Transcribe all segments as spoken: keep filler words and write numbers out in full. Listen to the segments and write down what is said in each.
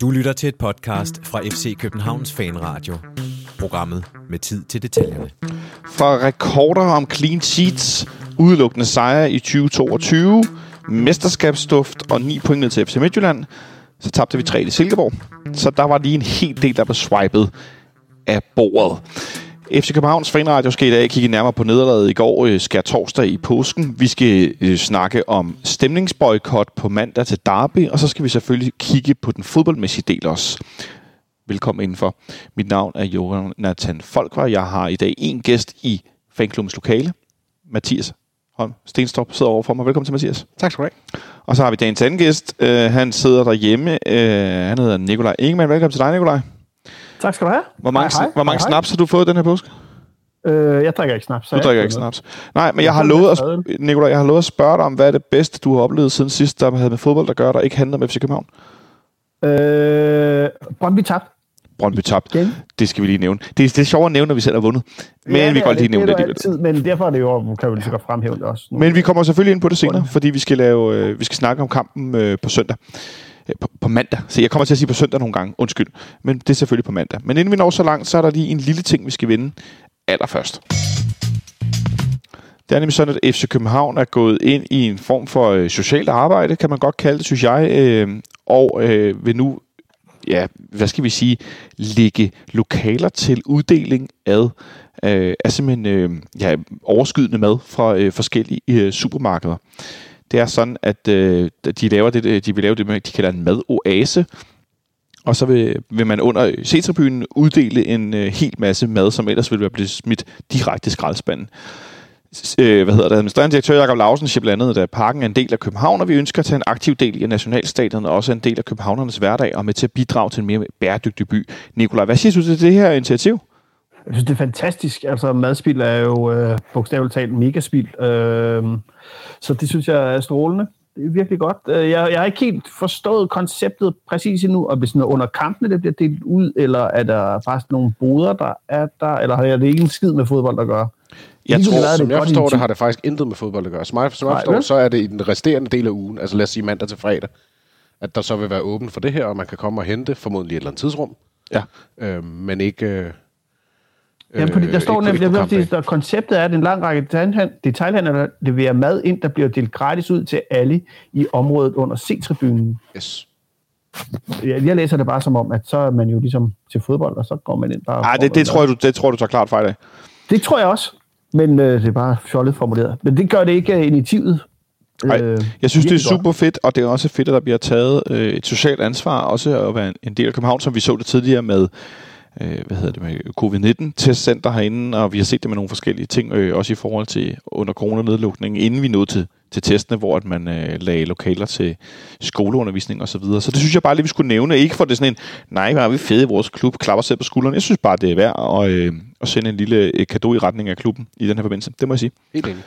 Du lytter til et podcast fra F C Københavns Fanradio. Programmet med tid til detaljerne. For rekorder om clean sheets, udelukkende sejre i tyve toogtyve, mesterskabsduft og ni point til F C Midtjylland, så tabte vi tre i Silkeborg. Så der var lige en hel del, der blev swipet af bordet. F C Københavns Fanradio skal i dag kigge nærmere på nederlaget i går, skær torsdag i påsken. Vi skal øh, snakke om stemningsboykot på mandag til Derby, og så skal vi selvfølgelig kigge på den fodboldmæssige del også. Velkommen indenfor. Mit navn er Jonathan Folkvar. Jeg har i dag en gæst i fanklubbens lokale. Mathias Holm Stenstrup sidder overfor mig. Velkommen til, Mathias. Tak skal du have. Og så har vi dagens anden gæst. Uh, han sidder derhjemme. Uh, han hedder Nikolaj Ingemann. Velkommen til dig, Nikolaj. Tak skal du have. Hvor mange, hej, hej. Hvor mange hej, hej. snaps har du fået den her påske? Øh, jeg drikker ikke snaps. Du drikker ikke snaps. Nej, men jeg har lovet at, Nicolai, jeg har lovet at spørge dig om, hvad er det bedste, du har oplevet siden sidst, der havde med fodbold at gøre, der ikke handlede om F C København? Øh, Brøndby tabt. Brøndby tabt. Det skal vi lige nævne. Det er, det er sjovt at nævne, når vi selv har vundet. Men ja, vi kan godt lige nævne det. Det altid, men derfor er det jo, kan vi lige så godt fremhæve det også. Men vi kommer selvfølgelig ind på det senere, fordi vi skal, lave, øh, vi skal snakke om kampen øh, på søndag. På, på mandag. Så jeg kommer til at sige på søndag nogle gange. Undskyld. Men det er selvfølgelig på mandag. Men inden vi når så langt, så er der lige en lille ting, vi skal vinde allerførst. Det er nemlig sådan, at F C København er gået ind i en form for øh, socialt arbejde, kan man godt kalde det, synes jeg. Øh, og øh, vil nu, ja, hvad skal vi sige, lægge lokaler til uddeling ad, øh, af simpelthen øh, ja, overskydende mad fra øh, forskellige øh, supermarkeder. Det er sådan, at øh, de, laver det, de vil lave det, de kalder en madoase. Og så vil, vil man under C-tribunen uddele en øh, hel masse mad, som ellers ville være blevet smidt direkte i skraldespanden. S- øh, hvad hedder det? Administrerende direktør Jacob Lausensche blandt andet, da Parken er en del af København, og vi ønsker at tage en aktiv del i nationalstaten, og også en del af københavnernes hverdag, og med til at bidrage til en mere bæredygtig by. Nikolaj, hvad siger du til det her initiativ? Jeg synes, det er fantastisk. Altså, madspild er jo øh, bogstaveligt talt megaspild. Øh, så det synes jeg er strålende. Det er virkelig godt. Jeg, jeg har ikke helt forstået konceptet præcis endnu, og hvis under kampene det bliver delt ud, eller er der bare nogle boder, der er der, eller har det ikke en skid med fodbold at gøre? Jeg tror, som, som jeg forstår det, har det faktisk intet med fodbold at gøre. Som jeg, som jeg forstår, så er det i den resterende del af ugen, altså lad os sige mandag til fredag, at der så vil være åben for det her, og man kan komme og hente formodentlig et eller andet tidsrum, ja. øh, men ikke... Øh, Jamen, fordi der øh, står nemlig, der, der, der konceptet er, at en lang række detailhandler leverer mad ind, der bliver delt gratis ud til alle i området under C-tribunen. Yes. Jeg, jeg læser det bare som om, at så er man jo ligesom til fodbold, og så går man ind bare... Nej, det, det, tror jeg, du, det tror du tager klart fejl af. Det tror jeg også, men øh, det er bare fjollet formuleret. Men det gør det ikke uh, initiativet. Nej, jeg synes, det er super fedt, og det er også fedt, at der bliver taget øh, et socialt ansvar, også at være en del af København, som vi så det tidligere med... hvad hedder det med covid nitten testcenter herinde, og vi har set det med nogle forskellige ting, øh, også i forhold til under coronanedlukningen, inden vi nåede til, til testene, hvor at man øh, lagde lokaler til skoleundervisning og så videre. Så det synes jeg bare lige, vi skulle nævne. Ikke for det sådan en, nej, hvor er vi fede i vores klub, klapper selv på skulderen. Jeg synes bare, det er værd at, øh, at sende en lille kado i retning af klubben i den her forbindelse. Det må jeg sige. Helt enig.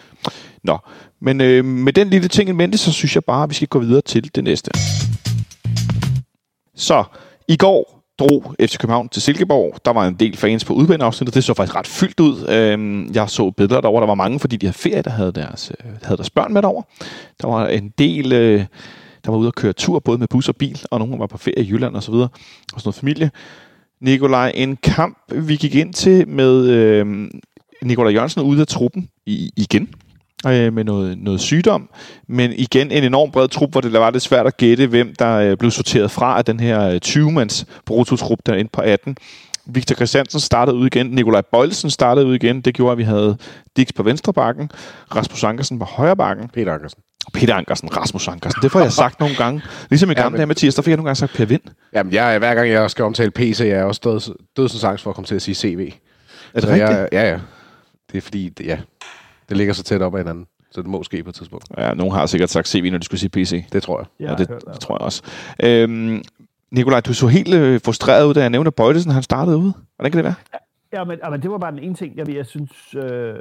Nå, men øh, med den lille ting i mente, så synes jeg bare, vi skal gå videre til det næste. Så, i går... drog F C København til Silkeborg. Der var en del fans på udbaneafsnittet. Det så faktisk ret fyldt ud. Jeg så billeder derover. Der var mange, fordi de havde ferie, der havde deres, havde deres børn med derover. Der var en del, der var ude at køre tur, både med bus og bil, og nogen var på ferie i Jylland og så videre. Og sådan noget familie. Nikolaj, en kamp, vi gik ind til med øh, Nikolaj Jørgensen ude af truppen i, igen. Med noget, noget sygdom, men igen en enorm bred trup, hvor det var lidt svært at gætte, hvem der blev sorteret fra af den her tyve-mands brutotrup, der ind på atten. Victor Christiansen startede ud igen, Luka Boilesen startede ud igen, det gjorde, at vi havde Diks på venstre bakken, Rasmus Ankersen på højre bakken. Peter Ankersen. Peter Ankersen, Rasmus Ankersen, det får jeg sagt nogle gange. Ligesom i gamle ja, men... dage, Mathias, der fik jeg nogle gange sagt Per Vind. Jamen, jeg, hver gang jeg skal omtale P C, jeg er også død, dødsens angst for at komme til at sige C V. Er det rigtigt? Jeg, ja, ja. Det er fordi, det, ja... det ligger så tæt op ad hinanden, så det må ske på et tidspunkt. Ja, nogen har sikkert sagt C V, når de skulle sige P C. Det tror jeg. Ja, ja det, jeg det tror jeg også. Øhm, Nikolaj, du så helt øh, frustreret ud, da jeg nævnte Boilesen, han startede ude. Hvordan kan det være? Ja, men, men det var bare den ene ting, jeg, jeg synes... Øh,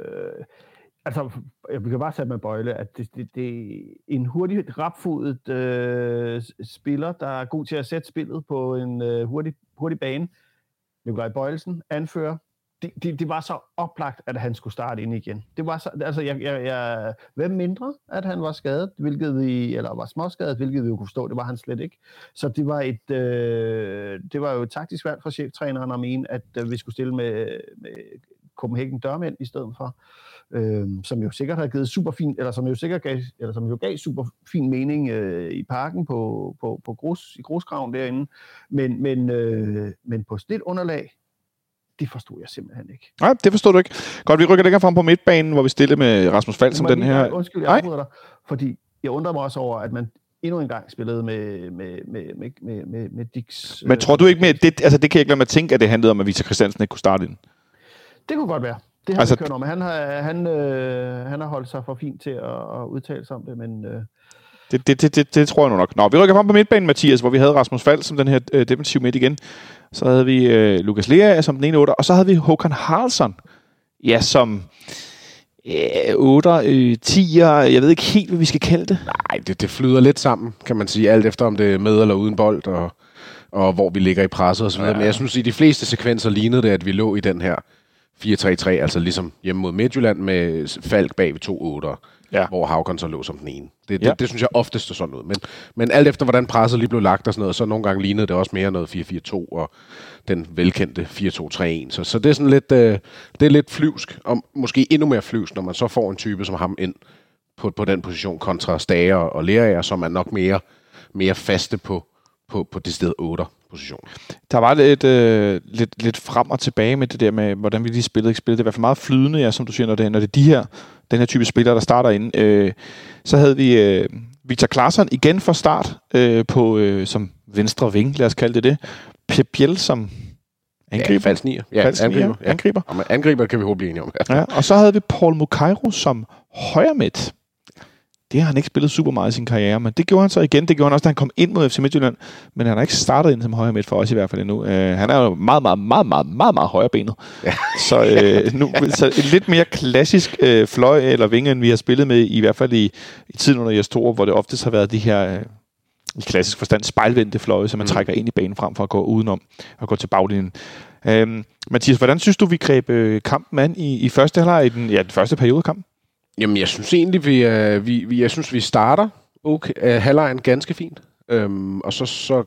altså, jeg kan bare sætte med Boile, at det, det, det er en hurtig, rapfodet øh, spiller, der er god til at sætte spillet på en øh, hurtig, hurtig bane. Nikolaj Boilesen anfører. det, det, det var så oplagt, at han skulle starte ind igen. Det var så, altså, jeg, jeg, jeg, hvem mindre, at han var skadet, hvilket vi, eller var småskadet, hvilket vi jo kunne forstå, det var han slet ikke. Så det var et, øh, det var jo et taktisk valg fra cheftræneren at mene, at øh, vi skulle stille med, med Copenhagen dørmænd i stedet for, øh, som jo sikkert har givet super fin, eller som jo sikkert gav, eller som jo gav super fin mening øh, i parken på på på grus, i grusgraven derinde, men men øh, men på stilt underlag. Det forstod jeg simpelthen ikke. Nej, det forstod du ikke. Godt, vi rykker længere frem på midtbanen, hvor vi stiller med Rasmus Falk som den her. Undskyld, jeg afbryder dig, fordi jeg undrer mig også over, at man endnu en gang spillede med, med, med, med, med, med, med Diks. Men tror du ikke med, det, altså det kan jeg ikke lade mig tænke, at det handlede om, at Victor Christiansen ikke kunne starte ind? Det kunne godt være. Det har altså, vi kørt om. Han har, han, øh, han har holdt sig for fint til at, at udtale sig om det, men... Øh, Det, det, det, det, det tror jeg nu nok. Nå, vi rykker frem på midtbanen, Mathias, hvor vi havde Rasmus Falk som den her øh, defensiv midt igen. Så havde vi øh, Lukas Lerager som den ene otter, og så havde vi Håkan Karlsson, ja, som otter, øh, tier, øh, jeg ved ikke helt, hvad vi skal kalde det. Nej, det, det flyder lidt sammen, kan man sige, alt efter om det er med eller uden bold, og, og hvor vi ligger i presset og så videre. Ja. Men jeg synes, i de fleste sekvenser lignede det, at vi lå i den her fire tre tre, altså ligesom hjemme mod Midtjylland med Falk bag ved to otter. Ja. Hvor Håkan så lå som den ene. Det, det, ja. det synes jeg oftest er sådan ud. Men, men alt efter, hvordan presset lige blev lagt og sådan noget, så nogle gange lignede det også mere noget fire fire to og den velkendte fire to tre en. Så, så det er sådan lidt, øh, det er lidt flyvsk, og måske endnu mere flyvsk, når man så får en type som ham ind på, på den position kontra Stager og Lerager, som er nok mere, mere faste på, på, på det sted otter. Position. Der var lidt, øh, lidt, lidt frem og tilbage med det der med, hvordan vi lige spillede, ikke spillede. Det er i hvert fald meget flydende, ja, som du siger, når det, når det er de her, den her type spillere, der starter inde. Øh, så havde vi øh, Viktor Claesson igen for start øh, på, øh, som venstre ving, lad os kalde det det. Pep Biel som angriber. Ja, falsk nier. Ja, falsk angriber. Nier, ja. angriber. Ja, men angriber kan vi håbe blive enige om. Ja, og så havde vi Paul Mukairo som højre midt. Det har han ikke spillet super meget i sin karriere, men det gjorde han så igen. Det gjorde han også, da han kom ind mod F C Midtjylland, men han har ikke startet ind som højre midt for os i hvert fald endnu. Uh, han er jo meget, meget, meget, meget, meget, meget højrebenet. Ja. Så, uh, nu, så et lidt mere klassisk uh, fløj eller vinge, end vi har spillet med, i hvert fald i, i tiden under Jes Torup, hvor det oftest har været de her, uh, i klassisk forstand, spejlvendte fløje, som man mm. trækker ind i banen frem for at gå udenom og gå til baglinjen. Uh, Mathias, hvordan synes du, vi greb uh, kampen an i, i første halvleg, i den, ja, den første periode af kampen? Jamen, jeg synes egentlig, vi, øh, vi, vi jeg synes vi starter okay, øh, halvlejen ganske fint, øhm, og så så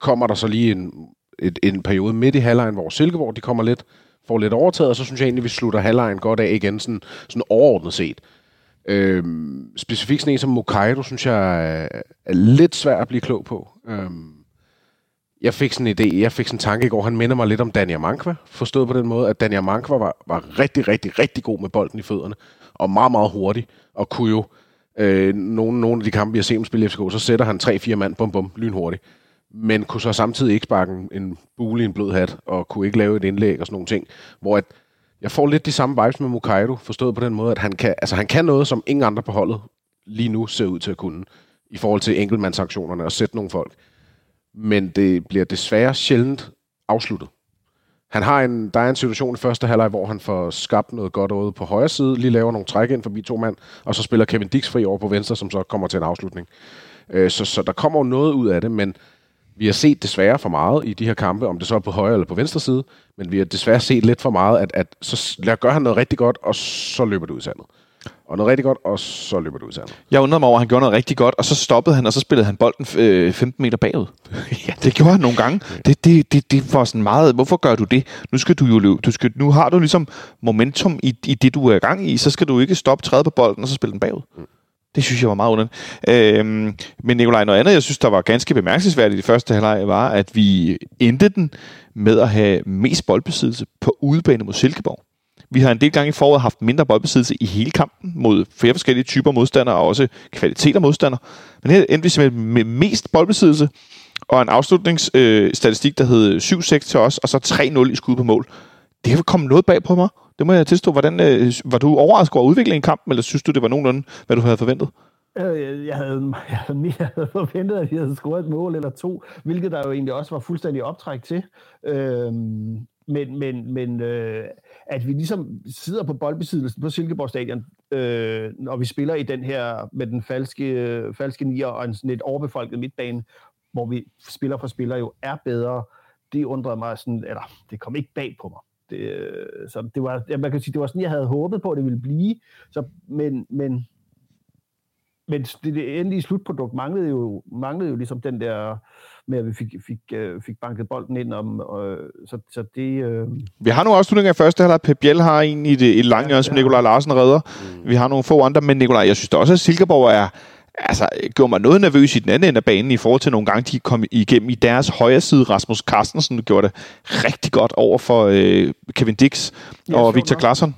kommer der så lige en et, en periode midt i halvlejen, hvor Silkeborg de kommer lidt får lidt overtaget, og så synes jeg egentlig vi slutter halvlejen godt af igen sådan sådan overordnet set. Øhm, specifikt sådan en som Mukairo synes jeg er lidt svær at blive klog på. Øhm, jeg fik sådan en idé, jeg fik sådan en tanke i går, han minder mig lidt om Dania Mankwa, forstået på den måde, at Dania Mankwa var var rigtig rigtig rigtig god med bolden i fødderne. Og meget, meget hurtig, og kunne jo øh, nogle, nogle af de kampe, vi har set om spille i F C K, så sætter han tre fire mand, bum bum, lynhurtigt. Men kunne så samtidig ikke sparke en bule i en blød hat, og kunne ikke lave et indlæg og sådan nogle ting, hvor at jeg får lidt de samme vibes med Mukairo, forstået på den måde, at han kan, altså han kan noget, som ingen andre på holdet lige nu ser ud til at kunne, i forhold til enkeltmandsaktionerne og sætte nogle folk. Men det bliver desværre sjældent afsluttet. Han har en, der er en situation i første halvleg, hvor han får skabt noget godt ude på højre side, lige laver nogle træk ind forbi to mand, og så spiller Kevin Diks fri over på venstre, som så kommer til en afslutning. Øh, så, så der kommer noget ud af det, men vi har set desværre for meget i de her kampe, om det så er på højre eller på venstre side, men vi har desværre set lidt for meget, at, at så gør han noget rigtig godt, og så løber det ud i sandet. Og noget rigtig godt, og så løber det ud i sandet. Jeg undrede mig over, at han gjorde noget rigtig godt, og så stoppede han, og så spillede han bolden øh, femten meter bagud. Ja, det gjorde han nogle gange. Det, det, det, det var sådan meget, hvorfor gør du det? Nu skal du jo løbe. Du skal, nu har du ligesom momentum i, i det, du er i gang i, så skal du ikke stoppe, træde på bolden, og så spille den bagud. Mm. Det synes jeg var meget underligt. Øhm, men Nikolaj, noget andet, jeg synes, der var ganske bemærkelsesværdigt i det første halvleg, var, at vi endte den med at have mest boldbesiddelse på udebane mod Silkeborg. Vi har en del gange i foråret haft mindre boldbesiddelse i hele kampen mod flere forskellige typer modstandere og også kvaliteter modstandere. Men her endte vi simpelthen med mest boldbesiddelse og en afslutningsstatistik, øh, der hed syv seks til os, og så tre nul i skud på mål. Det har kommet noget bag på mig. Det må jeg tilstå. Hvordan, øh, var du overrasket over udviklingen i kampen, eller synes du, det var nogenlunde, hvad du havde forventet? Jeg havde, jeg, havde, jeg havde forventet, at vi havde scoret et mål eller to, hvilket der jo egentlig også var fuldstændig optræk til. Øhm Men, men, men øh, at vi ligesom sidder på boldbesiddelsen på Silkeborg Stadion, øh, når vi spiller i den her med den falske, øh, falske nier og en sådan lidt overbefolket midtbane, hvor vi spiller for spiller jo er bedre, det undrede mig sådan, eller det kom ikke bag på mig. det, så det var, ja, man kan sige, det var sådan, jeg havde håbet på, at det ville blive. Så, men men, men det, det endelige slutprodukt manglede jo, manglede jo ligesom den der med, at vi fik, fik, fik banket bolden ind om, og, så, så det... Øh... Vi har nogle afslutninger af første halvleg. Pep Biel har en i det lange hjørne, ja, som Nikolaj Larsen redder. Mm. Vi har nogle få andre, men Nikolaj, jeg synes da også, at Silkeborg er... Altså, gjorde mig noget nervøs i den anden ende af banen i forhold til nogle gange, de kom igennem i deres højre side. Rasmus Carstensen gjorde det rigtig godt over for øh, Kevin Diks ja, og Viktor Claesson.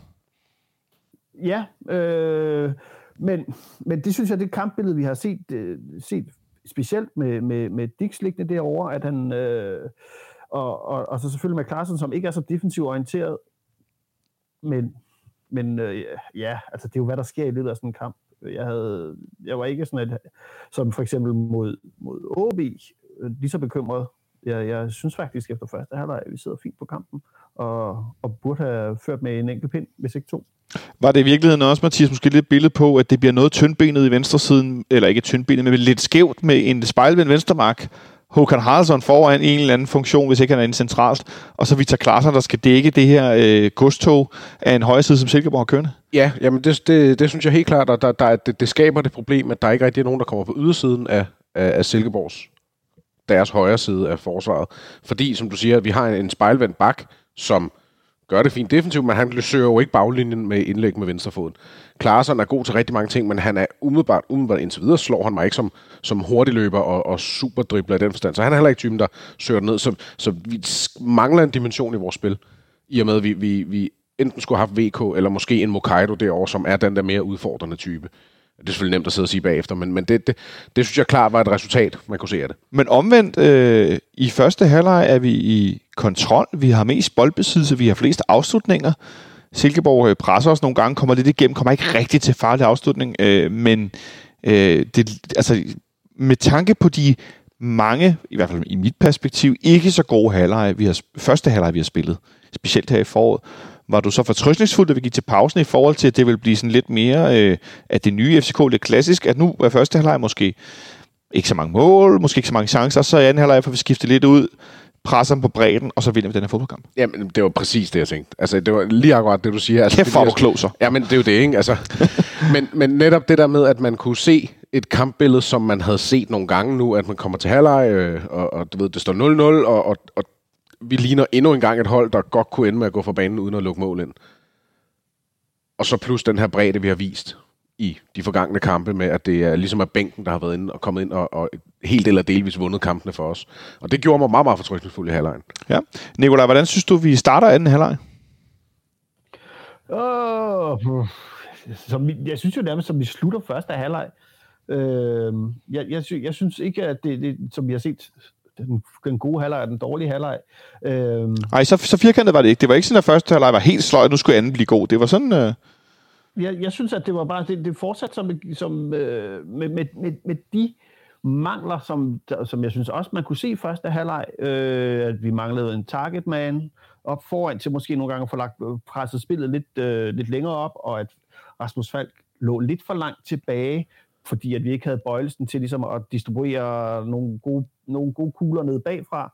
Ja, øh, men, men det synes jeg, det kampbillede, vi har set, øh, set specielt med, med, med Diks liggende derovre, at han, øh, og, og, og så selvfølgelig med Claesson, som ikke er så defensivt orienteret, men, men øh, ja, altså det er jo, hvad der sker i løbet af sådan en kamp. Jeg, havde, jeg var ikke sådan, at, som for eksempel mod, mod O B, lige så bekymret. Jeg, jeg synes faktisk, efter første halvleg, at vi sidder fint på kampen, og, og burde have ført med en enkelt pind, hvis ikke to. Var det i virkeligheden også, Mathias, måske lidt billede på, at det bliver noget tyndbenet i venstresiden, eller ikke tyndbenet, men lidt skævt med en spejlvendt venstremark? Håkan Karlsson foran en eller anden funktion, hvis ikke han er inde centralt. Og så Victor Claesson, der skal dække det her øh, godstog af en højre side, som Silkeborg har kørende. Ja, jamen det, det, det synes jeg helt klart, at der, der, det, det skaber det problem, at der ikke rigtig er nogen, der kommer på ydersiden af, af, af Silkeborgs, deres højre side af forsvaret. Fordi, som du siger, at vi har en, en spejlvendt bak, som gør det fint defensivt, men han søger jo ikke baglinjen med indlæg med venstrefoden. Claesson er god til rigtig mange ting, men han er umiddelbart, umiddelbart indtil videre, slår han mig ikke som, som hurtigløber og, og superdribler i den forstand. Så han er heller ikke typen, der søger ned. Så, så vi mangler en dimension i vores spil, i og med, at vi, vi, vi enten skulle have haft V K, eller måske en Mukairo derovre, som er den der mere udfordrende type. Det er selvfølgelig nemt at sidde og sige bagefter, men, men det, det, det synes jeg klart var et resultat, man kunne se af det. Men omvendt, øh, i første halvleg er vi i kontrol, vi har mest boldbesiddelse, vi har flest afslutninger. Silkeborg presser os nogle gange, kommer lidt igennem, kommer ikke rigtig til farlig afslutning, øh, men øh, det, altså, med tanke på de mange, i hvert fald i mit perspektiv, ikke så gode halvleg, vi har, første halvleg, vi har spillet, specielt her i foråret. Var du så fortrøstningsfuld, da vi gik til pausen i forhold til, at det ville blive sådan lidt mere, øh, at det nye F C K lidt klassisk, at nu er første halvleg måske ikke så mange mål, måske ikke så mange chancer, så i anden halvleg får vi skiftet lidt ud, presser dem på bredden, og så vinder vi den her fodboldkamp. Jamen, det var præcis det, jeg tænkte. Altså, det var lige akkurat det, du siger. Altså, kæft, hvor klog så. Jamen, det er jo det, ikke? Altså, men, men netop det der med, at man kunne se et kampbillede, som man havde set nogle gange nu, at man kommer til halvleg, øh, og, og du ved, det står nul nul, og, og, og vi ligner endnu engang et hold, der godt kunne ende med at gå fra banen uden at lukke mål ind. Og så plus den her bredde, vi har vist i de forgangne kampe, med at det er ligesom at bænken, der har været inde og kommet ind og, og helt eller delvis vundet kampene for os. Og det gjorde mig meget, meget fortrøstningsfuld i halvlejen. Ja. Nikolaj, hvordan synes du, vi starter anden halvleg? Oh, jeg synes jo nærmest, som vi slutter første halvleg. Jeg, jeg, jeg synes ikke, at det, det som vi har set... den gode halvleg og den dårlige halvleg. Øhm. Ej, så, så firkantet var det ikke. Det var ikke sådan, at første halvleg var helt sløjt, nu skulle anden blive god. Det var sådan... Øh... Jeg, jeg synes, at det var bare... Det, det fortsatte som, som, øh, med, med, med, med de mangler, som, der, som jeg synes også, man kunne se i første halvleg. Øh, at vi manglede en targetman op foran til måske nogle gange at få lagt presset spillet lidt, øh, lidt længere op, og at Rasmus Falk lå lidt for langt tilbage, fordi at vi ikke havde Boilesen til ligesom at distribuere nogle gode, nogle gode kugler ned bagfra.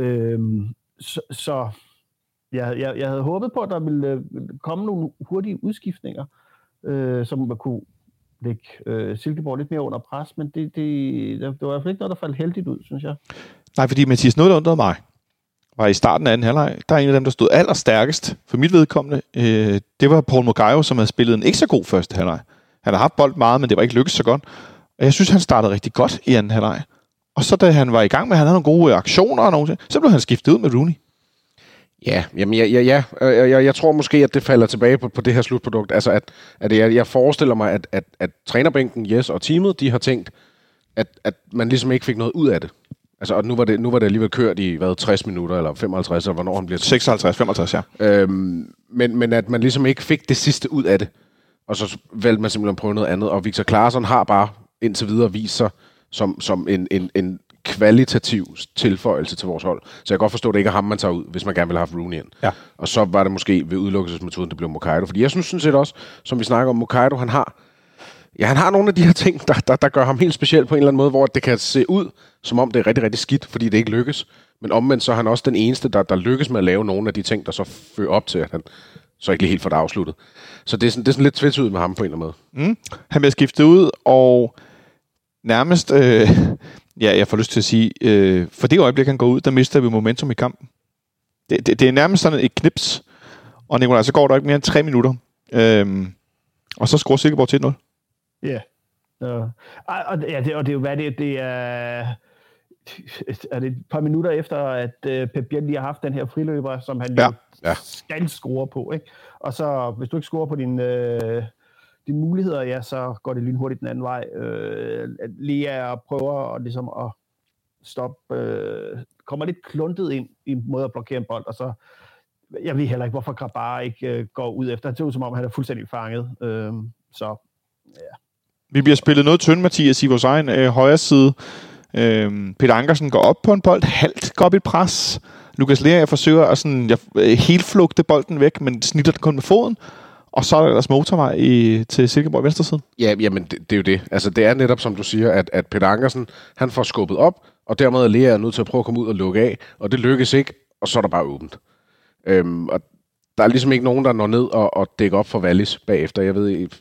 Øhm, så så jeg, jeg, jeg havde håbet på, at der ville komme nogle hurtige udskiftninger, øh, som kunne lægge øh, Silkeborg lidt mere under pres, men det, det, det var i hvert fald ikke noget, der faldt heldigt ud, synes jeg. Nej, fordi Mathias, noget der undrede mig, var i starten af anden halvleg, der er en af dem, der stod allerstærkest for mit vedkommende. Øh, det var Paul Mukairo, som havde spillet en ikke så god første halvleg. Han har haft bold meget, men det var ikke lykkedes så godt. Og jeg synes, han startede rigtig godt i anden halvleg. Og så da han var i gang med, han havde nogle gode aktioner og noget, så blev han skiftet ud med Rooney. Ja, jamen, ja, ja, ja. Jeg, jeg, jeg tror måske, at det falder tilbage på, på det her slutprodukt. Altså, at, at jeg, jeg forestiller mig, at, at, at trænerbænken, Jes og teamet, de har tænkt, at, at man ligesom ikke fik noget ud af det. Altså, og nu var det, nu var det alligevel kørt i, hvad, tres minutter, eller femoghalvtreds, eller hvornår han bliver... seksoghalvtreds, femoghalvtreds, ja. Øhm, men, men at man ligesom ikke fik det sidste ud af det. Og så valgte man simpelthen at prøve noget andet. Og Victor Claesson har bare indtil videre vist sig som, som en, en, en kvalitativ tilføjelse til vores hold. Så jeg kan godt forstå, at det ikke er ham, man tager ud, hvis man gerne vil have Rooney ind. Ja. Og så var det måske ved udelukkelsesmetoden, det blev Mukairo. Fordi jeg synes sådan set også, som vi snakker om, Mukairo, han har Ja, han har nogle af de her ting, der, der, der gør ham helt speciel på en eller anden måde, hvor det kan se ud, som om det er rigtig, rigtig skidt, fordi det ikke lykkes. Men omvendt så er han også den eneste, der, der lykkes med at lave nogle af de ting, der så fører op til, at han så ikke lige helt får det afsluttet. Så det er sådan, det er sådan lidt tvetydigt med ham på en eller anden måde. Mm. Han bliver skiftet ud, og nærmest, øh, ja, jeg får lyst til at sige, øh, for det øjeblik, han går ud, der mister vi momentum i kampen. Det, det, det er nærmest sådan et knips, og Nicolaj, så går der ikke mere end tre minutter. Øh, og så scorer Silkeborg til et nul. Yeah. Uh, og, ja, det, og det er jo hvad det, det er, er det et par minutter efter, at uh, Pep Biel lige har haft den her friløber, som han ja. Ja. skal score på, ikke? Og så, hvis du ikke scorer på din, øh, dine muligheder, ja, så går det lynhurtigt den anden vej. Øh, Lea prøver at, ligesom at stoppe, øh, kommer lidt kluntet ind i en måde at blokere en bold, og så, jeg ved heller ikke, hvorfor Grabar ikke øh, går ud efter. Han ser ud, som om han er fuldstændig fanget. Øh, så, ja. Vi bliver spillet noget tynd, Mathias, i vores egen øh, højre side. Øh, Peter Ankersen går op på en bold, halvt går op i et pres. Lukas Lerager forsøger at sådan, jeg, helt flugte bolden væk, men snitter den kun med foden. Og så er der ellers motorvej i, til Silkeborg i venstresiden. Ja, jamen, det, det er jo det. Altså, det er netop, som du siger, at, at Peter Ankersen han får skubbet op, og dermed er Lerager nødt til at prøve at komme ud og lukke af. Og det lykkes ikke, og så er der bare åbent. Øhm, og der er ligesom ikke nogen, der når ned og, og dækker op for Wallis bagefter. Jeg ved ikke...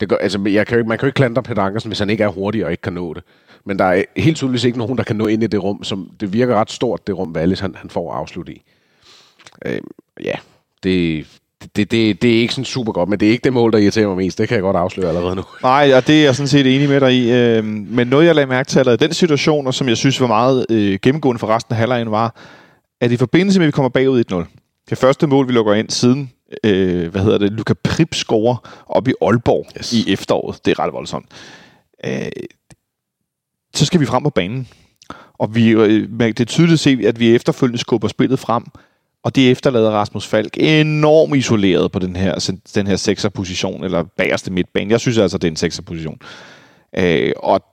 Det gør, altså, jeg kan jo ikke, man kan jo ikke klandre Peter Ankersen, hvis han ikke er hurtig og ikke kan nå det. Men der er helt tydeligvis ikke nogen, der kan nå ind i det rum, som det virker ret stort, det rum, Wallis han, han får afslut i. Øh, ja, det, det, det, det er ikke sådan super godt, men det er ikke det mål, der irriterer mig mest. Det kan jeg godt afsløre allerede nu. Nej, og det er jeg sådan set enig med dig i. Øh, men noget, jeg lagde mærke til allerede i den situation, og som jeg synes var meget øh, gennemgående for resten af halvlejen, var, at i forbindelse med, at vi kommer bagud et nul, det første mål, vi lukker ind siden, Øh, hvad hedder det, Luka Prip scorer op i Aalborg yes. i efteråret. Det er ret voldsomt. Øh, så skal vi frem på banen. Og vi, øh, det er tydeligt at se, at vi efterfølgende skubber spillet frem, og det efterlader Rasmus Falk enormt isoleret på den her, den her sekserposition, eller bagerste midtbane. Jeg synes altså, det er en sekserposition. Øh, og